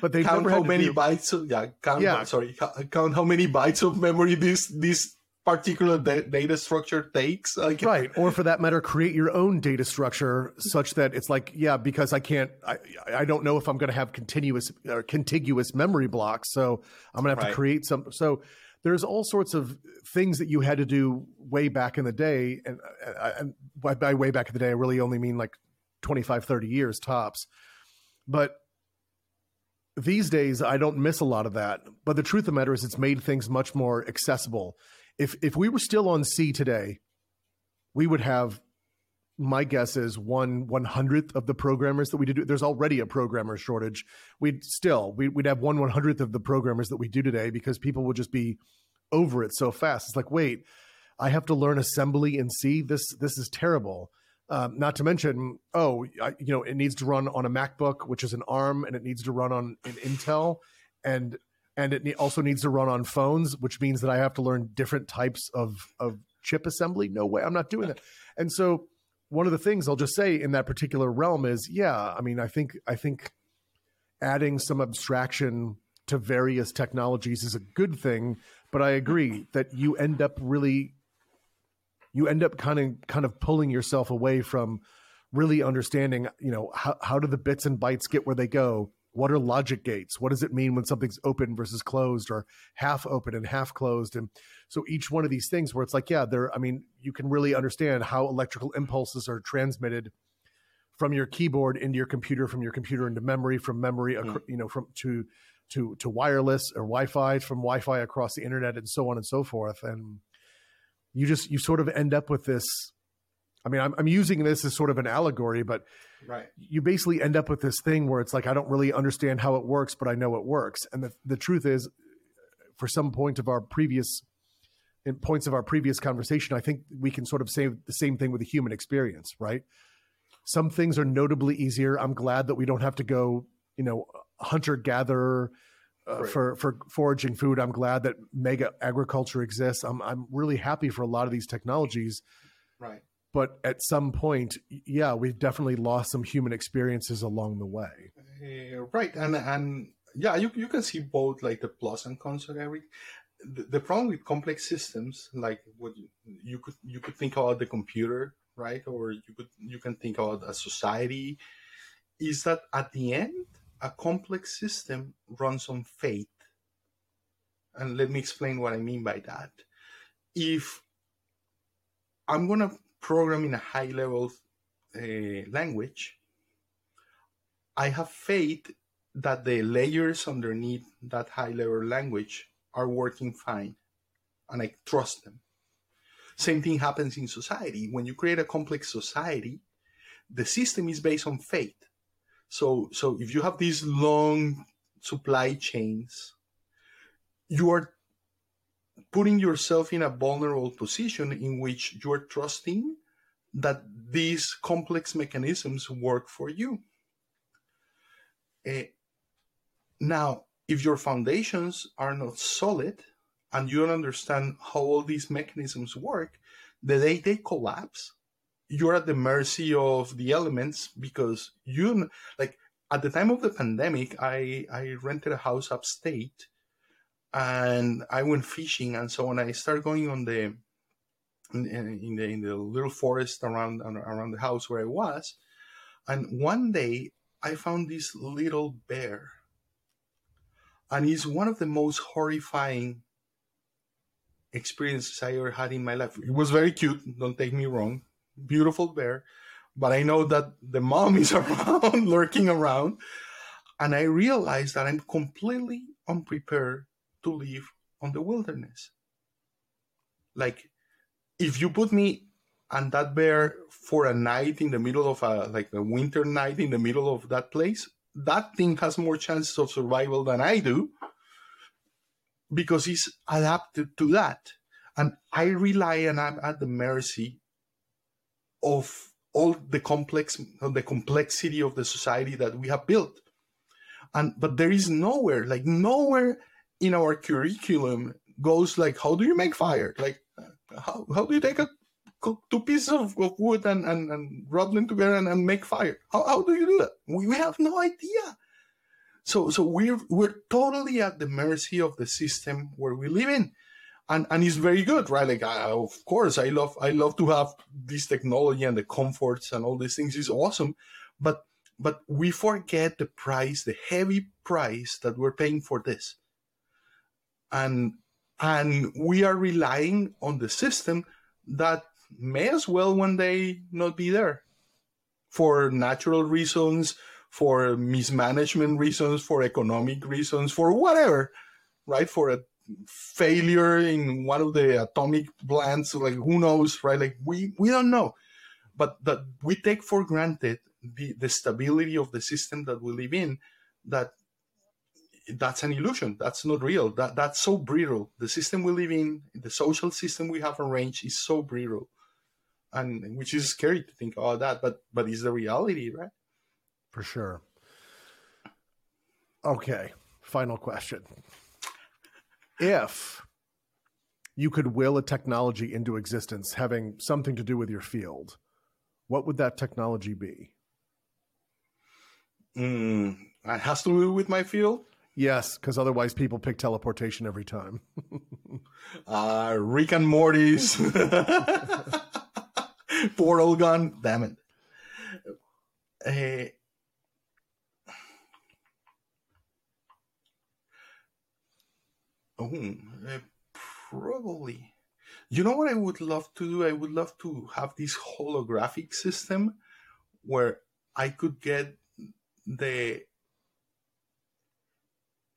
But they count never how had to many do... bytes of, yeah, count, yeah. Sorry, count how many bytes of memory this this particular da- data structure takes. Like, right. Or for that matter, create your own data structure such that it's like, yeah, because I can't, I, I don't know if I'm going to have continuous or contiguous memory blocks. So I'm going to have right. to create some. So there's all sorts of things that you had to do way back in the day. And, and by way back in the day, I really only mean like twenty-five, thirty years tops. But these days I don't miss a lot of that. But the truth of the matter is it's made things much more accessible. If if we were still on C today, we would have, my guess is, one one hundredth of the programmers that we do. There's already a programmer shortage. We'd still we, we'd have one one hundredth of the programmers that we do today because people would just be over it so fast. It's like, wait, I have to learn assembly in C. This this is terrible. Um, not to mention, oh, I, you know, it needs to run on a MacBook, which is an ARM, and it needs to run on an Intel, and And it also needs to run on phones, which means that I have to learn different types of, of chip assembly. No way, I'm not doing that. And so one of the things I'll just say in that particular realm is, yeah, I mean, I think I think adding some abstraction to various technologies is a good thing, but I agree that you end up really, you end up kind of kind of pulling yourself away from really understanding, you know, how, how do the bits and bytes get where they go? What are logic gates? What does it mean when something's open versus closed, or half open and half closed? And so each one of these things where it's like, yeah, there, I mean, you can really understand how electrical impulses are transmitted from your keyboard into your computer, from your computer into memory, from memory, mm. you know, from to to to wireless or Wi-Fi, from Wi-Fi across the internet, and so on and so forth. And you just, you sort of end up with this. I mean, I'm, I'm using this as sort of an allegory, but right. you basically end up with this thing where it's like, I don't really understand how it works, but I know it works. And the, the truth is, for some point of our previous in points of our previous conversation, I think we can sort of say the same thing with the human experience, right? Some things are notably easier. I'm glad that we don't have to go, you know, hunter-gatherer uh, right. for, for foraging food. I'm glad that mega agriculture exists. I'm I'm really happy for a lot of these technologies. Right. But at some point, yeah, we've definitely lost some human experiences along the way. Uh, right. And and yeah, you, you can see both like the plus and cons of everything. The, the problem with complex systems, like what you, you could you could think about the computer, right? Or you could you can think about a society, is that at the end, a complex system runs on fate. And let me explain what I mean by that. If I'm going to program in a high-level uh, language, I have faith that the layers underneath that high-level language are working fine, and I trust them. Same thing happens in society. When you create a complex society, the system is based on faith. So, so if you have these long supply chains, you are putting yourself in a vulnerable position in which you're trusting that these complex mechanisms work for you. Uh, now, if your foundations are not solid and you don't understand how all these mechanisms work, the day they collapse, you're at the mercy of the elements, because you, like at the time of the pandemic, I, I rented a house upstate. And I went fishing, and so when I started going on the in, in the in the little forest around around the house where I was, and one day I found this little bear, and it's one of the most horrifying experiences I ever had in my life. It was very cute, don't take me wrong, beautiful bear, but I know that the mom is around, lurking around, and I realized that I'm completely unprepared to live on the wilderness. Like, if you put me and that bear for a night in the middle of a, like a winter night in the middle of that place, that thing has more chances of survival than I do, because it's adapted to that. And I rely, and I'm at the mercy of all the complex, the complexity of the society that we have built. And, but there is nowhere, like nowhere in our curriculum goes like, how do you make fire? Like, how, how do you take a, two pieces of, of wood and, and, and rub them together and, and make fire? How, how do you do that? We, we have no idea. So so we're we're totally at the mercy of the system where we live in. And and it's very good, right? Like, I, of course, I love I love to have this technology and the comforts and all these things. It's awesome. But, but we forget the price, the heavy price that we're paying for this. And and we are relying on the system that may as well one day not be there, for natural reasons, for mismanagement reasons, for economic reasons, for whatever, right? For a failure in one of the atomic plants, like who knows, right? Like we, we don't know. But that we take for granted the, the stability of the system that we live in, that that's an illusion. That's not real. That that's so brittle. The system we live in, the social system we have arranged, is so brittle, and which is scary to think about that. But but it's the reality, right? For sure. Okay. Final question: if you could will a technology into existence having something to do with your field, what would that technology be? Mm, it has to do with my field. Yes, because otherwise people pick teleportation every time. uh, Rick and Morty's. Portal gun. Damn it. Uh, Oh, uh, probably. You know what I would love to do? I would love to have this holographic system where I could get the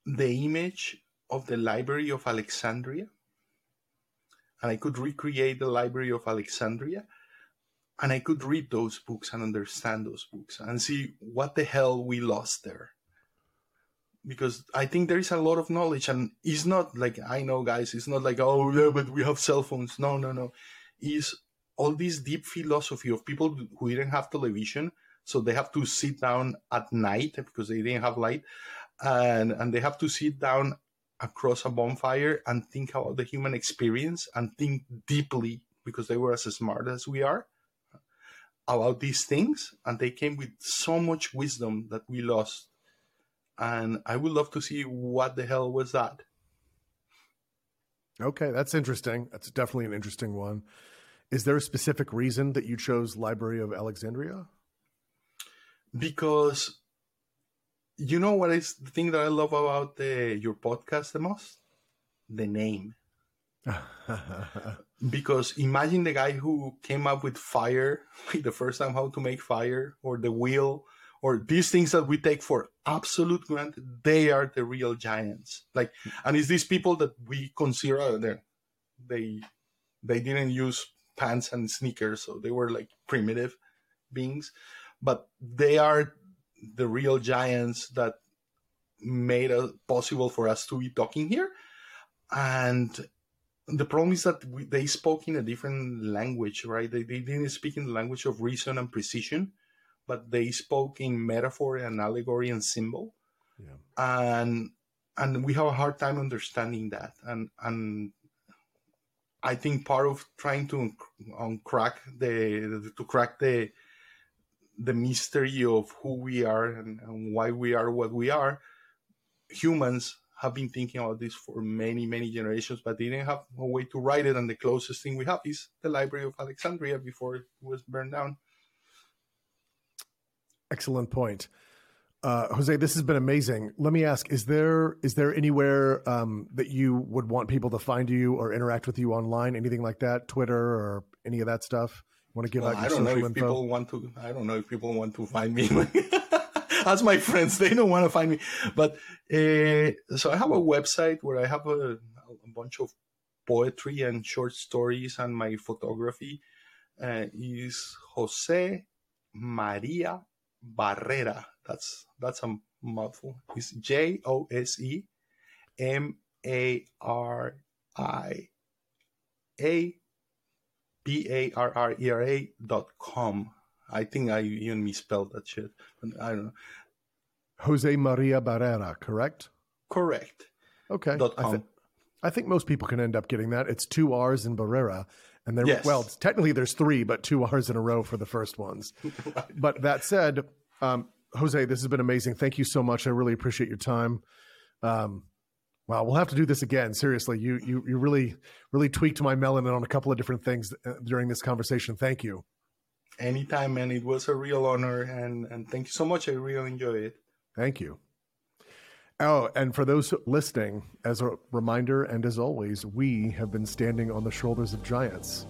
the image of the Library of Alexandria, and I could recreate the Library of Alexandria, and I could read those books and understand those books and see what the hell we lost there. Because I think there is a lot of knowledge, and it's not like, I know, guys, it's not like, oh, yeah, but we have cell phones. No, no, no. It's all this deep philosophy of people who didn't have television, so they have to sit down at night because they didn't have light, and, and they have to sit down across a bonfire and think about the human experience and think deeply, because they were as smart as we are, about these things, and they came with so much wisdom that we lost. And I would love to see what the hell was that. Okay, that's interesting. That's definitely an interesting one. Is there a specific reason that you chose Library of Alexandria? Because you know what is the thing that I love about the, your podcast the most? The name. Because imagine the guy who came up with fire, like the first time how to make fire, or the wheel, or these things that we take for absolute granted, they are the real giants. Like, and it's these people that we consider they're, they they didn't use pants and sneakers, so they were like primitive beings, but they are the real giants that made it possible for us to be talking here. And the problem is that we, they spoke in a different language, right? They, they didn't speak in the language of reason and precision, but they spoke in metaphor and allegory and symbol. Yeah. And and we have a hard time understanding that. And and I think part of trying to um, crack the to crack the the mystery of who we are and, and why we are what we are, humans have been thinking about this for many, many generations, but they didn't have a way to write it. And the closest thing we have is the Library of Alexandria before it was burned down. Excellent point. Uh, Jose, this has been amazing. Let me ask, is there is there anywhere um, that you would want people to find you or interact with you online, anything like that, Twitter or any of that stuff? You want to give well, out your I don't social know if info? People want to, I don't know if people want to find me. As my friends, they don't want to find me. But uh, so I have a website where I have a, a bunch of poetry and short stories, and my photography uh, is Jose Maria Barrera. That's that's a mouthful. It's J O S E M A R I A B A R R E R A dot com. I think I even misspelled that shit. I don't know. Jose Maria Barrera, correct? Correct. Okay. Dot com. I, th- I think most people can end up getting that. It's two R's in Barrera. And there, yes. Well, technically there's three, but two R's in a row for the first ones. But that said, um, Jose, this has been amazing. Thank you so much. I really appreciate your time. Um, wow, we'll have to do this again. Seriously, you you you really really tweaked my melanin on a couple of different things during this conversation. Thank you. Anytime, man. It was a real honor, and and thank you so much. I really enjoyed it. Thank you. Oh, and for those listening, as a reminder, and as always, we have been standing on the shoulders of giants.